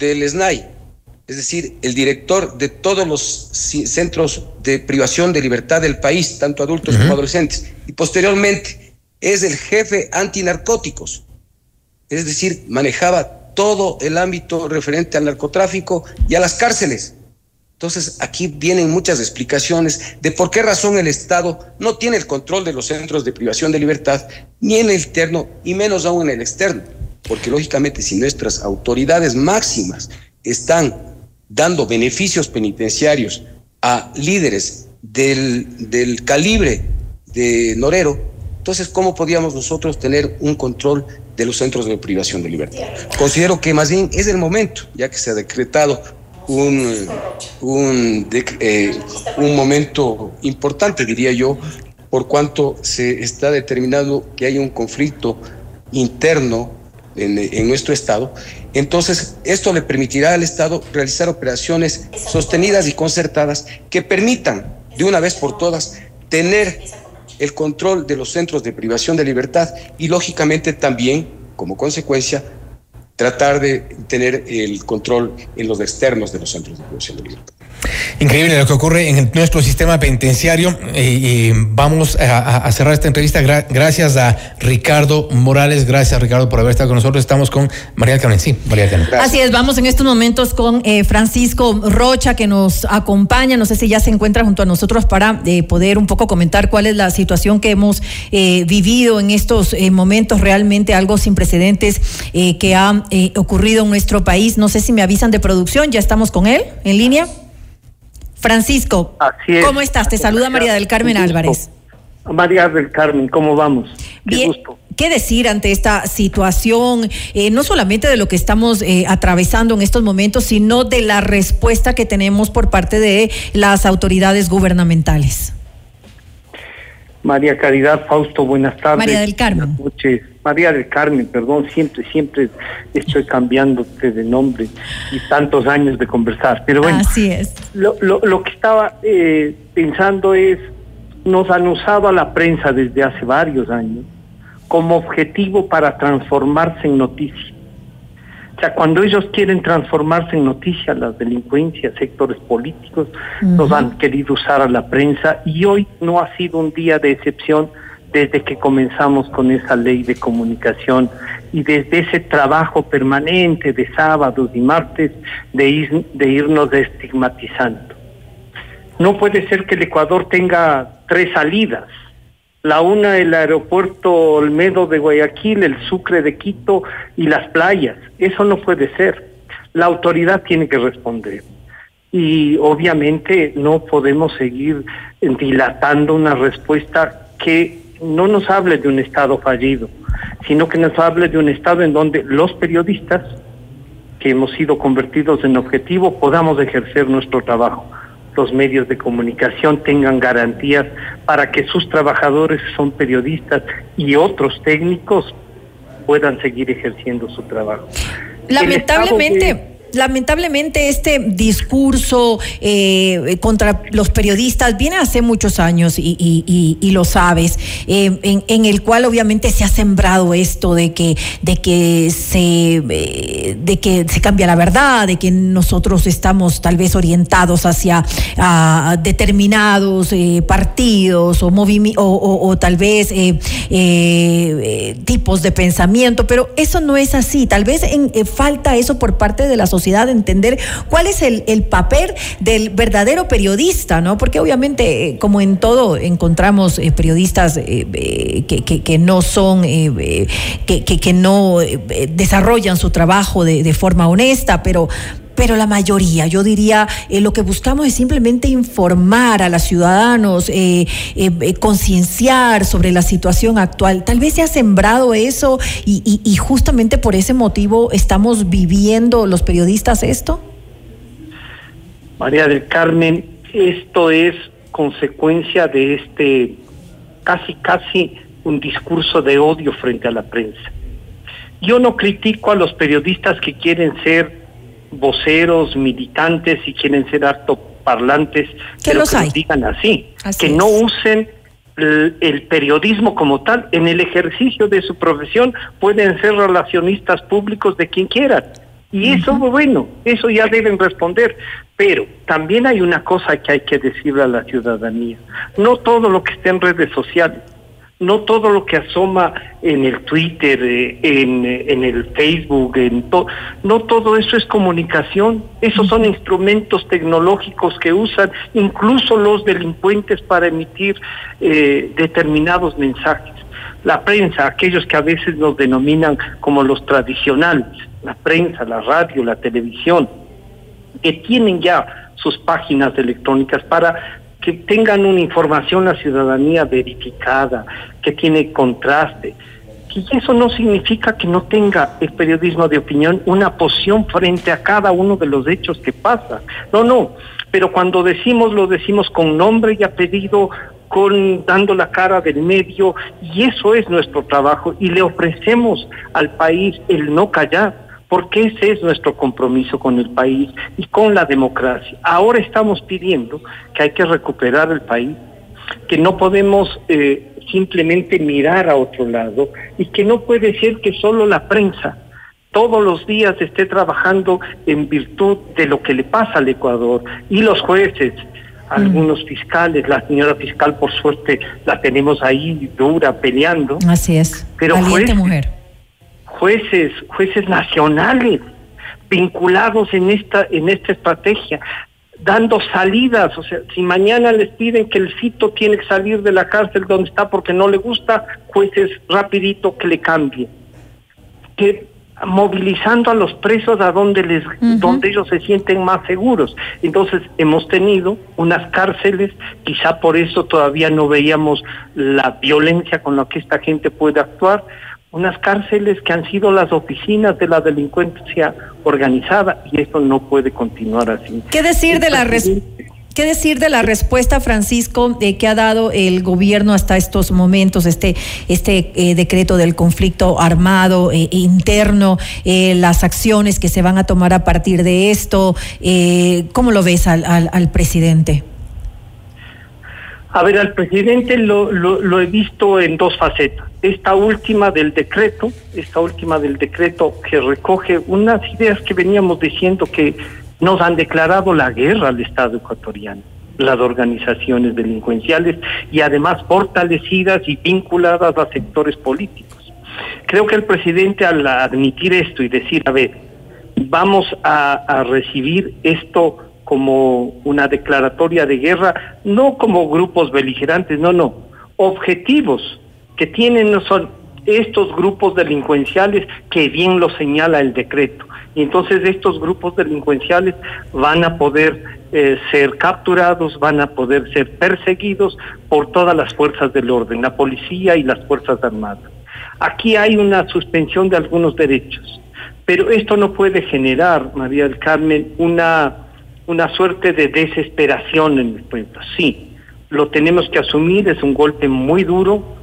del S N A I es decir, el director de todos los centros de privación de libertad del país, tanto adultos uh-huh. como adolescentes, y posteriormente es el jefe antinarcóticos, es decir, manejaba todo el ámbito referente al narcotráfico y a las cárceles. Entonces, aquí vienen muchas explicaciones de por qué razón el Estado no tiene el control de los centros de privación de libertad, ni en el interno, y menos aún en el externo, porque lógicamente si nuestras autoridades máximas están dando beneficios penitenciarios a líderes del, del calibre de Norero, entonces, ¿cómo podíamos nosotros tener un control de los centros de privación de libertad? Considero que más bien es el momento, ya que se ha decretado un, un, de, eh, un momento importante, diría yo, por cuanto se está determinando que hay un conflicto interno en, en nuestro Estado. Entonces, esto le permitirá al Estado realizar operaciones sostenidas y concertadas que permitan, de una vez por todas, tener el control de los centros de privación de libertad y, lógicamente, también, como consecuencia, tratar de tener el control en los externos de los centros de producción de libertad. Increíble lo que ocurre en nuestro sistema penitenciario. Eh, eh, vamos a, a cerrar esta entrevista. Gra- gracias a Ricardo Morales. Gracias, Ricardo, por haber estado con nosotros. Estamos con María del Carmen. Sí, María del Carmen. Así es, vamos en estos momentos con eh, Francisco Rocha, que nos acompaña. No sé si ya se encuentra junto a nosotros para eh, poder un poco comentar cuál es la situación que hemos eh, vivido en estos eh, momentos. Realmente algo sin precedentes eh, que ha eh, ocurrido en nuestro país. No sé si me avisan de producción. Ya estamos con él en línea. Francisco, es. ¿Cómo estás? Te saluda María del Carmen Álvarez. María del Carmen, ¿cómo vamos? Qué bien, gusto. ¿Qué decir ante esta situación? Eh, no solamente de lo que estamos eh, atravesando en estos momentos, sino de la respuesta que tenemos por parte de las autoridades gubernamentales. María Caridad, Fausto, buenas tardes. María del Carmen. Buenas noches. María del Carmen, perdón, siempre, siempre estoy cambiándote de nombre y tantos años de conversar. Pero bueno, así es. Lo, lo, lo que estaba eh, pensando es, nos han usado a la prensa desde hace varios años como objetivo para transformarse en noticia. O sea, cuando ellos quieren transformarse en noticia, las delincuencias, sectores políticos, uh-huh. nos han querido usar a la prensa, y hoy no ha sido un día de excepción desde que comenzamos con esa ley de comunicación y desde ese trabajo permanente de sábados y martes de, ir, de irnos estigmatizando. No puede ser que el Ecuador tenga tres salidas. La una, el aeropuerto Olmedo de Guayaquil, el Sucre de Quito y las playas. Eso no puede ser. La autoridad tiene que responder. Y obviamente no podemos seguir dilatando una respuesta que no nos hable de un Estado fallido, sino que nos hable de un Estado en donde los periodistas, que hemos sido convertidos en objetivo, podamos ejercer nuestro trabajo. Los medios de comunicación tengan garantías para que sus trabajadores, que son periodistas y otros técnicos, puedan seguir ejerciendo su trabajo. Lamentablemente... Lamentablemente este discurso eh, contra los periodistas viene hace muchos años y, y, y, y lo sabes, eh, en, en el cual obviamente se ha sembrado esto de que de que se eh, de que se cambia la verdad, de que nosotros estamos tal vez orientados hacia a determinados eh, partidos o, movimi- o, o, o tal vez eh, eh, tipos de pensamiento, pero eso no es así. Tal vez en, eh, falta eso por parte de las sociedad, entender cuál es el, el papel del verdadero periodista, ¿no? Porque obviamente, como en todo, encontramos eh, periodistas eh, eh, que, que, que no son, eh, eh, que, que, que no eh, desarrollan su trabajo de, de forma honesta, pero... pero la mayoría, yo diría, eh, lo que buscamos es simplemente informar a los ciudadanos, eh, eh, eh, concienciar sobre la situación actual. Tal vez se ha sembrado eso y, y, y justamente por ese motivo estamos viviendo los periodistas esto. María del Carmen, esto es consecuencia de este casi, casi un discurso de odio frente a la prensa. Yo no critico a los periodistas que quieren ser voceros, militantes, y quieren ser altoparlantes, pero que nos digan así, así que es. No usen el, el periodismo como tal. En el ejercicio de su profesión pueden ser relacionistas públicos de quien quieran, Y eso, bueno, eso ya deben responder. Pero también hay una cosa que hay que decirle a la ciudadanía. No todo lo que está en redes sociales, no todo lo que asoma en el Twitter, en, en el Facebook, en to, no todo eso es comunicación. Esos son instrumentos tecnológicos que usan incluso los delincuentes para emitir eh, determinados mensajes. La prensa, aquellos que a veces nos denominan como los tradicionales, la prensa, la radio, la televisión, que tienen ya sus páginas electrónicas para que tengan una información a la ciudadanía verificada, que tiene contraste. Y eso no significa que no tenga el periodismo de opinión una posición frente a cada uno de los hechos que pasan. No, no, pero cuando decimos, lo decimos con nombre y apellido, con dando la cara del medio, y eso es nuestro trabajo, y le ofrecemos al país el no callar, porque ese es nuestro compromiso con el país y con la democracia. Ahora estamos pidiendo que hay que recuperar el país, que no podemos eh, simplemente mirar a otro lado, y que no puede ser que solo la prensa todos los días esté trabajando en virtud de lo que le pasa al Ecuador, y los jueces, algunos fiscales, la señora fiscal por suerte la tenemos ahí dura peleando. Así es, pero valiente jueces, mujer. Jueces, jueces nacionales vinculados en esta, en esta estrategia, dando salidas. O sea, si mañana les piden que el Fito tiene que salir de la cárcel donde está porque no le gusta, jueces rapidito que le cambie. Que movilizando a los presos a donde les, uh-huh. donde ellos se sienten más seguros. Entonces hemos tenido unas cárceles, quizá por eso todavía no veíamos la violencia con la que esta gente puede actuar, unas cárceles que han sido las oficinas de la delincuencia organizada, y esto no puede continuar así. ¿Qué decir de la res- ¿Qué decir de la respuesta, Francisco, de que ha dado el gobierno hasta estos momentos, este este eh, decreto del conflicto armado eh, interno, eh, las acciones que se van a tomar a partir de esto? Eh, ¿Cómo lo ves al, al, al presidente? A ver, al presidente lo, lo, lo he visto en dos facetas. Esta última del decreto, esta última del decreto que recoge unas ideas que veníamos diciendo que nos han declarado la guerra al Estado ecuatoriano, las organizaciones delincuenciales, y además fortalecidas y vinculadas a sectores políticos. Creo que el presidente, al admitir esto y decir, a ver, vamos a, a recibir esto como una declaratoria de guerra, no como grupos beligerantes, no, no, objetivos que tienen no son estos grupos delincuenciales, que bien lo señala el decreto. Y entonces estos grupos delincuenciales van a poder eh, ser capturados, van a poder ser perseguidos por todas las fuerzas del orden, la policía y las fuerzas armadas. Aquí hay una suspensión de algunos derechos, pero esto no puede generar, María del Carmen, una, una suerte de desesperación en el pueblo. Sí, lo tenemos que asumir, es un golpe muy duro.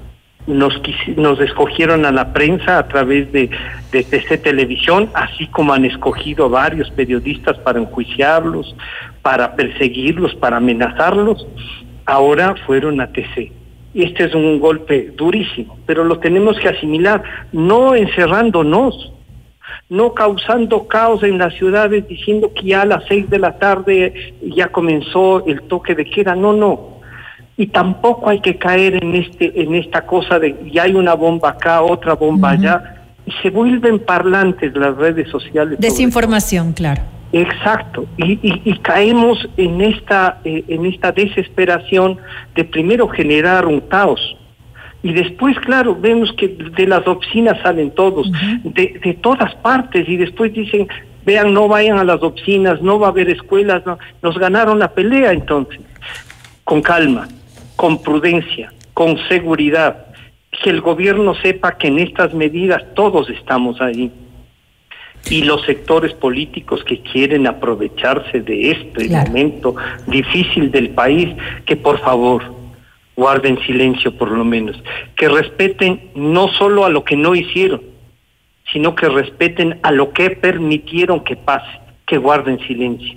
Nos, quis- nos escogieron a la prensa a través de, de T C Televisión, así como han escogido a varios periodistas para enjuiciarlos, para perseguirlos, para amenazarlos. Ahora fueron a T C. Este es un golpe durísimo, pero lo tenemos que asimilar, no encerrándonos, no causando caos en las ciudades diciendo que ya a las seis de la tarde ya comenzó el toque de queda. No, no. Y tampoco hay que caer en este en esta cosa de ya hay una bomba acá, otra bomba uh-huh. allá, y se vuelven parlantes las redes sociales. Desinformación, claro. Exacto, y, y, y caemos en esta eh, en esta desesperación de primero generar un caos, y después, claro, vemos que de las oficinas salen todos, uh-huh. de, de todas partes, y después dicen, vean, no vayan a las oficinas, no va a haber escuelas, no. Nos ganaron la pelea entonces. Con calma, con prudencia, con seguridad, que el gobierno sepa que en estas medidas todos estamos ahí. Y los sectores políticos que quieren aprovecharse de este claro. momento difícil del país, que por favor guarden silencio por lo menos, que respeten no solo a lo que no hicieron, sino que respeten a lo que permitieron que pase, que guarden silencio.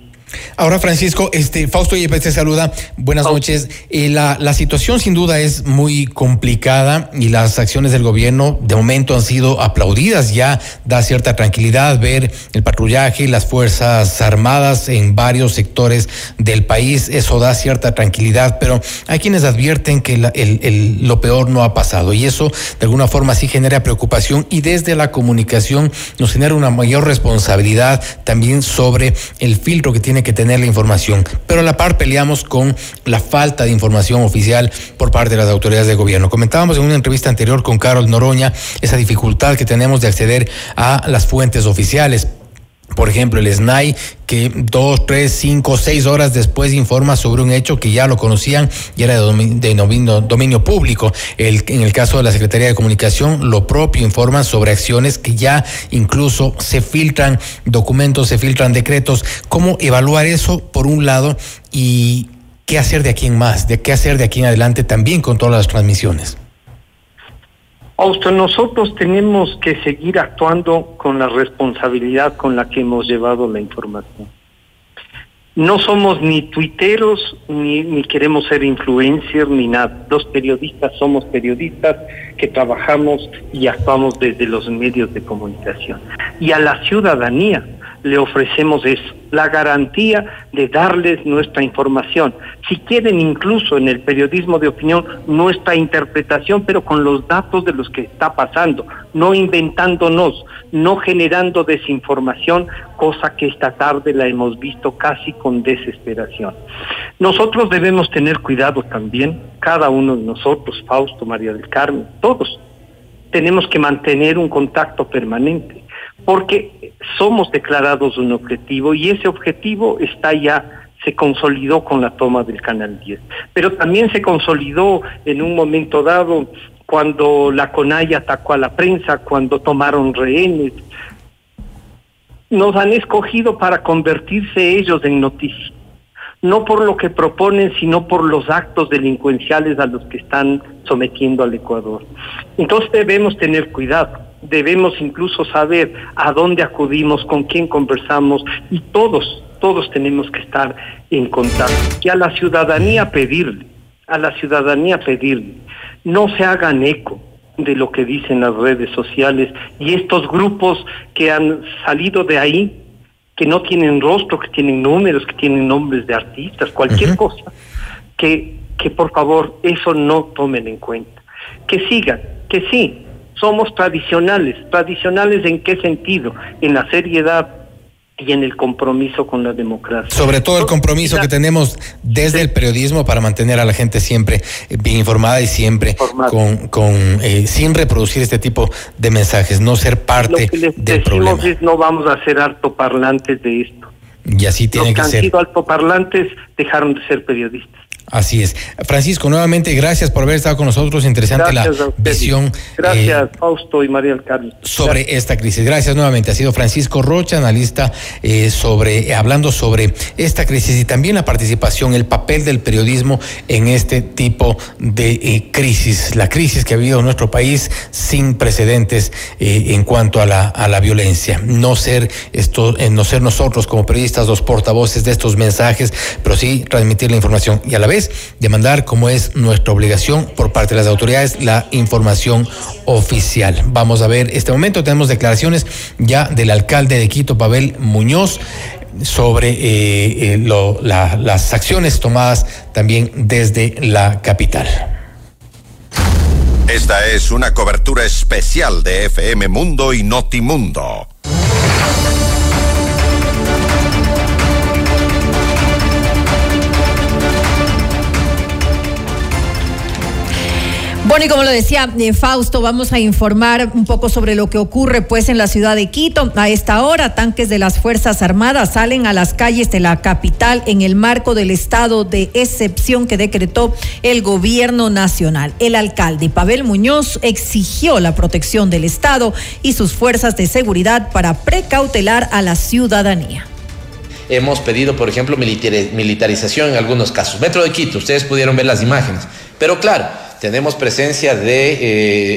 Ahora, Francisco, este Fausto Yepes te saluda. Buenas Fausto. noches. Eh, la, la situación sin duda es muy complicada y las acciones del gobierno de momento han sido aplaudidas. Ya da cierta tranquilidad ver el patrullaje y las fuerzas armadas en varios sectores del país. Eso da cierta tranquilidad, pero hay quienes advierten que la, el, el, lo peor no ha pasado y eso de alguna forma sí genera preocupación y desde la comunicación nos genera una mayor responsabilidad también sobre el filtro que tiene que tener la información, pero a la par peleamos con la falta de información oficial por parte de las autoridades de gobierno. Comentábamos en una entrevista anterior con Carol Noroña esa dificultad que tenemos de acceder a las fuentes oficiales. Por ejemplo, el S N A I, que dos, tres, cinco, seis horas después informa sobre un hecho que ya lo conocían y era de dominio, de dominio, dominio público. El, en el caso de la Secretaría de Comunicación, lo propio, informan sobre acciones que ya incluso se filtran documentos, se filtran decretos. ¿Cómo evaluar eso, por un lado, y qué hacer de aquí en más, de qué hacer de aquí en adelante también con todas las transmisiones? Augusto, nosotros tenemos que seguir actuando con la responsabilidad con la que hemos llevado la información. No somos ni tuiteros, ni, ni queremos ser influencers, ni nada. Los periodistas somos periodistas que trabajamos y actuamos desde los medios de comunicación. Y a la ciudadanía le ofrecemos eso, la garantía de darles nuestra información. Si quieren, incluso en el periodismo de opinión, nuestra interpretación, pero con los datos de los que está pasando, no inventándonos, no generando desinformación, cosa que esta tarde la hemos visto casi con desesperación. Nosotros debemos tener cuidado también, cada uno de nosotros, Fausto, María del Carmen, todos, tenemos que mantener un contacto permanente, porque somos declarados un objetivo y ese objetivo está ya, se consolidó con la toma del Canal diez. Pero también se consolidó en un momento dado cuando la CONAI atacó a la prensa, cuando tomaron rehenes. Nos han escogido para convertirse ellos en noticias, no por lo que proponen, sino por los actos delincuenciales a los que están sometiendo al Ecuador. Entonces debemos tener cuidado. Debemos incluso saber a dónde acudimos, con quién conversamos y todos, todos tenemos que estar en contacto. Y a la ciudadanía pedirle, a la ciudadanía pedirle, no se hagan eco de lo que dicen las redes sociales y estos grupos que han salido de ahí, que no tienen rostro, que tienen números, que tienen nombres de artistas, cualquier uh-huh. cosa, que, que por favor eso no tomen en cuenta. Que sigan, que sí. Somos tradicionales, tradicionales ¿en qué sentido? En la seriedad y en el compromiso con la democracia. Sobre todo el compromiso que tenemos desde sí. el periodismo para mantener a la gente siempre bien informada y siempre Formado. con, con eh, sin reproducir este tipo de mensajes, no ser parte del problema. Lo que les decimos es no vamos a ser altoparlantes de esto. Y así tiene que ser. Los que han sido altoparlantes dejaron de ser periodistas. Así es. Francisco, nuevamente gracias por haber estado con nosotros. Interesante gracias la visión. Gracias, eh, Fausto y María del Carmen. Sobre gracias. esta crisis. Gracias nuevamente. Ha sido Francisco Rocha, analista, eh, sobre, hablando sobre esta crisis y también la participación, el papel del periodismo en este tipo de eh, crisis. La crisis que ha vivido nuestro país sin precedentes eh, en cuanto a la, a la violencia. No ser, esto, eh, no ser nosotros como periodistas los portavoces de estos mensajes, pero sí transmitir la información y a la vez demandar, como es nuestra obligación por parte de las autoridades, la información oficial. Vamos a ver, este momento tenemos declaraciones ya del alcalde de Quito, Pavel Muñoz, sobre eh, eh, lo, la, las acciones tomadas también desde la capital. Esta es una cobertura especial de F M Mundo y NotiMundo. Bueno, y como lo decía eh, Fausto, vamos a informar un poco sobre lo que ocurre pues en la ciudad de Quito. A esta hora, tanques de las Fuerzas Armadas salen a las calles de la capital en el marco del estado de excepción que decretó el gobierno nacional. El alcalde Pavel Muñoz exigió la protección del Estado y sus fuerzas de seguridad para precautelar a la ciudadanía. Hemos pedido, por ejemplo, militarización en algunos casos. Metro de Quito, ustedes pudieron ver las imágenes, pero claro, Tenemos presencia de,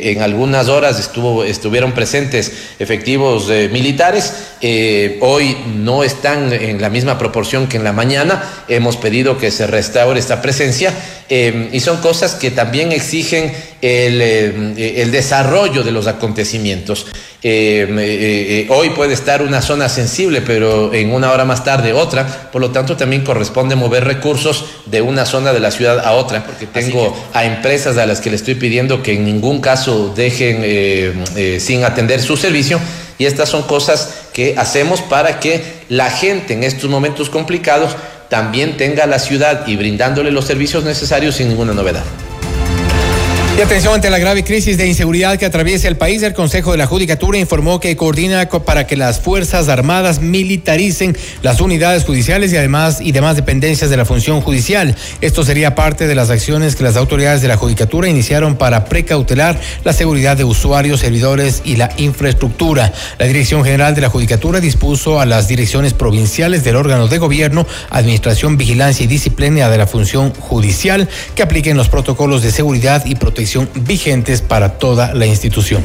eh, en algunas horas estuvo, estuvieron presentes efectivos eh, militares, eh, hoy no están en la misma proporción que en la mañana, hemos pedido que se restaure esta presencia, eh, y son cosas que también exigen el, eh, el desarrollo de los acontecimientos. Eh, eh, eh, hoy puede estar una zona sensible, pero en una hora más tarde otra, por lo tanto también corresponde mover recursos de una zona de la ciudad a otra, porque tengo a empresas a las que le estoy pidiendo que en ningún caso dejen eh, eh, sin atender su servicio, y estas son cosas que hacemos para que la gente en estos momentos complicados también tenga la ciudad y brindándole los servicios necesarios sin ninguna novedad. Y atención ante la grave crisis de inseguridad que atraviesa el país, el Consejo de la Judicatura informó que coordina para que las Fuerzas Armadas militaricen las unidades judiciales y además y demás dependencias de la función judicial. Esto sería parte de las acciones que las autoridades de la Judicatura iniciaron para precautelar la seguridad de usuarios, servidores y la infraestructura. La Dirección General de la Judicatura dispuso a las direcciones provinciales del órgano de gobierno, administración, vigilancia y disciplina de la función judicial que apliquen los protocolos de seguridad y protección vigentes para toda la institución.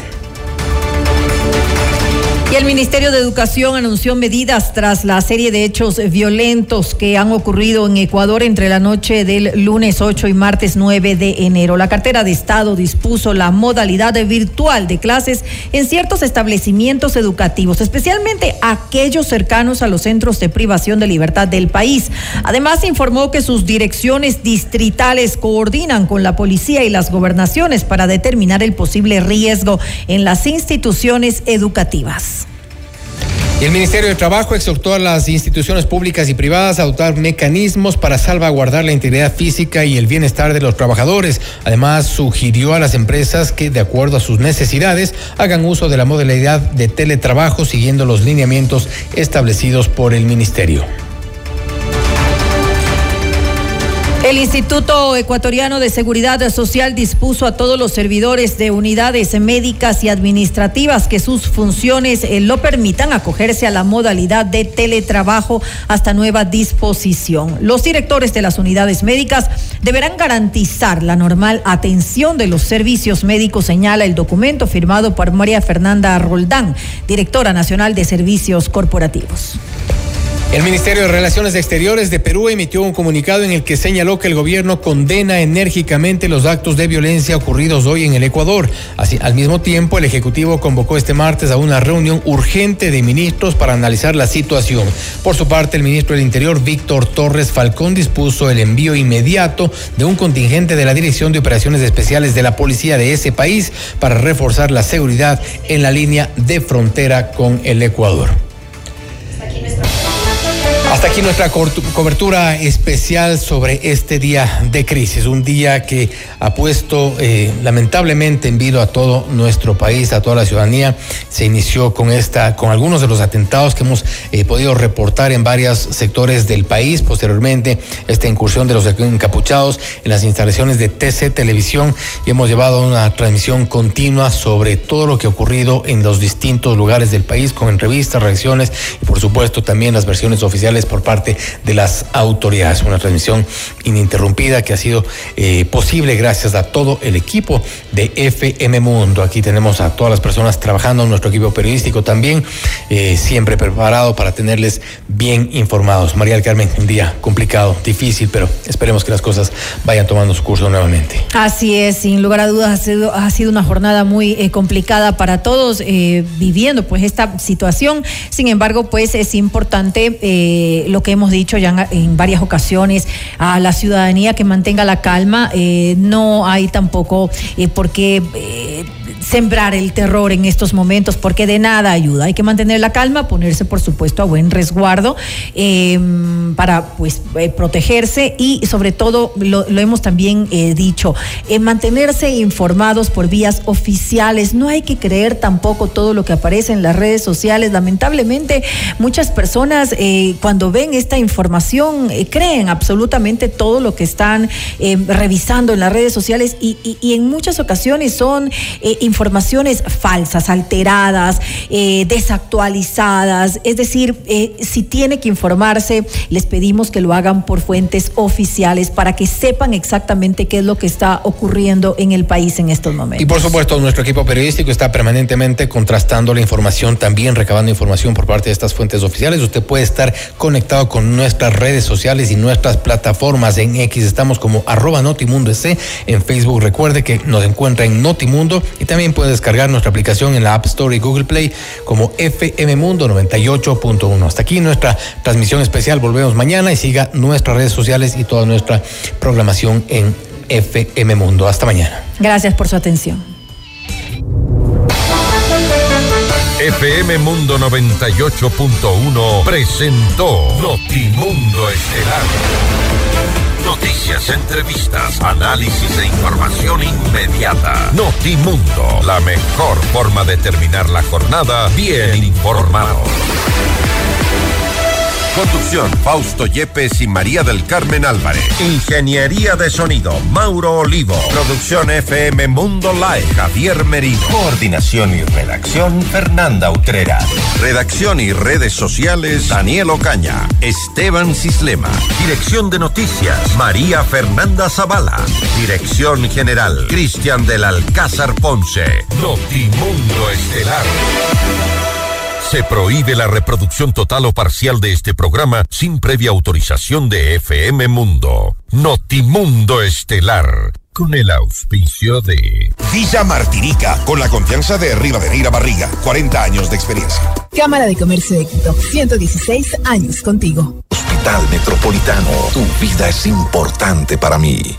Y el Ministerio de Educación anunció medidas tras la serie de hechos violentos que han ocurrido en Ecuador entre la noche del lunes ocho y martes nueve de enero. La cartera de Estado dispuso la modalidad virtual de clases en ciertos establecimientos educativos, especialmente aquellos cercanos a los centros de privación de libertad del país. Además, informó que sus direcciones distritales coordinan con la policía y las gobernaciones para determinar el posible riesgo en las instituciones educativas. Y el Ministerio de Trabajo exhortó a las instituciones públicas y privadas a adoptar mecanismos para salvaguardar la integridad física y el bienestar de los trabajadores. Además, sugirió a las empresas que, de acuerdo a sus necesidades, hagan uso de la modalidad de teletrabajo siguiendo los lineamientos establecidos por el Ministerio. El Instituto Ecuatoriano de Seguridad Social dispuso a todos los servidores de unidades médicas y administrativas que sus funciones eh, lo permitan acogerse a la modalidad de teletrabajo hasta nueva disposición. Los directores de las unidades médicas deberán garantizar la normal atención de los servicios médicos, señala el documento firmado por María Fernanda Roldán, directora nacional de Servicios Corporativos. El Ministerio de Relaciones Exteriores de Perú emitió un comunicado en el que señaló que el gobierno condena enérgicamente los actos de violencia ocurridos hoy en el Ecuador. Así, al mismo tiempo, el Ejecutivo convocó este martes a una reunión urgente de ministros para analizar la situación. Por su parte, el ministro del Interior, Víctor Torres Falcón, dispuso el envío inmediato de un contingente de la Dirección de Operaciones Especiales de la Policía de ese país para reforzar la seguridad en la línea de frontera con el Ecuador. Hasta aquí nuestra cobertura especial sobre este día de crisis, un día que ha puesto eh, lamentablemente en vilo a todo nuestro país, a toda la ciudadanía. Se inició con esta, con algunos de los atentados que hemos eh, podido reportar en varios sectores del país. Posteriormente, esta incursión de los encapuchados en las instalaciones de T C Televisión, y hemos llevado una transmisión continua sobre todo lo que ha ocurrido en los distintos lugares del país, con entrevistas, reacciones y por supuesto también las versiones oficiales por parte de las autoridades. Una transmisión ininterrumpida que ha sido eh, posible gracias a todo el equipo de F M Mundo. Aquí tenemos a todas las personas trabajando, nuestro equipo periodístico también, eh, siempre preparado para tenerles bien informados. María del Carmen, un día complicado, difícil, pero esperemos que las cosas vayan tomando su curso nuevamente. Así es, sin lugar a dudas ha sido, ha sido una jornada muy eh, complicada para todos, eh, viviendo pues esta situación. Sin embargo, pues es importante eh, lo que hemos dicho ya en varias ocasiones a la ciudadanía, que mantenga la calma. Eh, no hay tampoco eh, por qué eh, sembrar el terror en estos momentos, porque de nada ayuda. Hay que mantener la calma, ponerse por supuesto a buen resguardo eh, para pues eh, protegerse, y sobre todo lo, lo hemos también eh, dicho, eh, mantenerse informados por vías oficiales. No hay que creer tampoco todo lo que aparece en las redes sociales. Lamentablemente muchas personas eh, cuando Cuando ven esta información, eh, creen absolutamente todo lo que están eh, revisando en las redes sociales, y, y, y en muchas ocasiones son eh, informaciones informaciones falsas, alteradas, eh, desactualizadas. Es decir, eh, si tiene que informarse, les pedimos que lo hagan por fuentes oficiales para que sepan exactamente qué es lo que está ocurriendo en el país en estos momentos. Y por supuesto, nuestro equipo periodístico está permanentemente contrastando la información, también recabando información por parte de estas fuentes oficiales. Usted puede estar conectado con nuestras redes sociales y nuestras plataformas. En X estamos como arroba NotiMundo Este, en Facebook recuerde que nos encuentra en NotiMundo y también puede descargar nuestra aplicación en la App Store y Google Play como F M Mundo noventa y ocho punto uno. Hasta aquí nuestra transmisión especial, volvemos mañana y siga nuestras redes sociales y toda nuestra programación en F M Mundo. Hasta mañana. Gracias por su atención. F M Mundo noventa y ocho punto uno presentó NotiMundo Estelar. Noticias, entrevistas, análisis e información inmediata. Notimundo, la mejor forma de terminar la jornada bien informado. Conducción, Fausto Yepes y María del Carmen Álvarez. Ingeniería de sonido, Mauro Olivo. Producción F M Mundo Live, Javier Merino. Coordinación y redacción, Fernanda Utrera. Redacción y redes sociales, Daniel Ocaña, Esteban Cislema. Dirección de noticias, María Fernanda Zavala. Dirección general, Cristian del Alcázar Ponce. Notimundo Estelar. Se prohíbe la reproducción total o parcial de este programa sin previa autorización de F M Mundo. Notimundo Estelar, con el auspicio de Villamarítica, con la confianza de Rivadeneira Barriga, cuarenta años de experiencia. Cámara de Comercio de Quito, ciento dieciséis años contigo. Hospital Metropolitano, tu vida es importante para mí.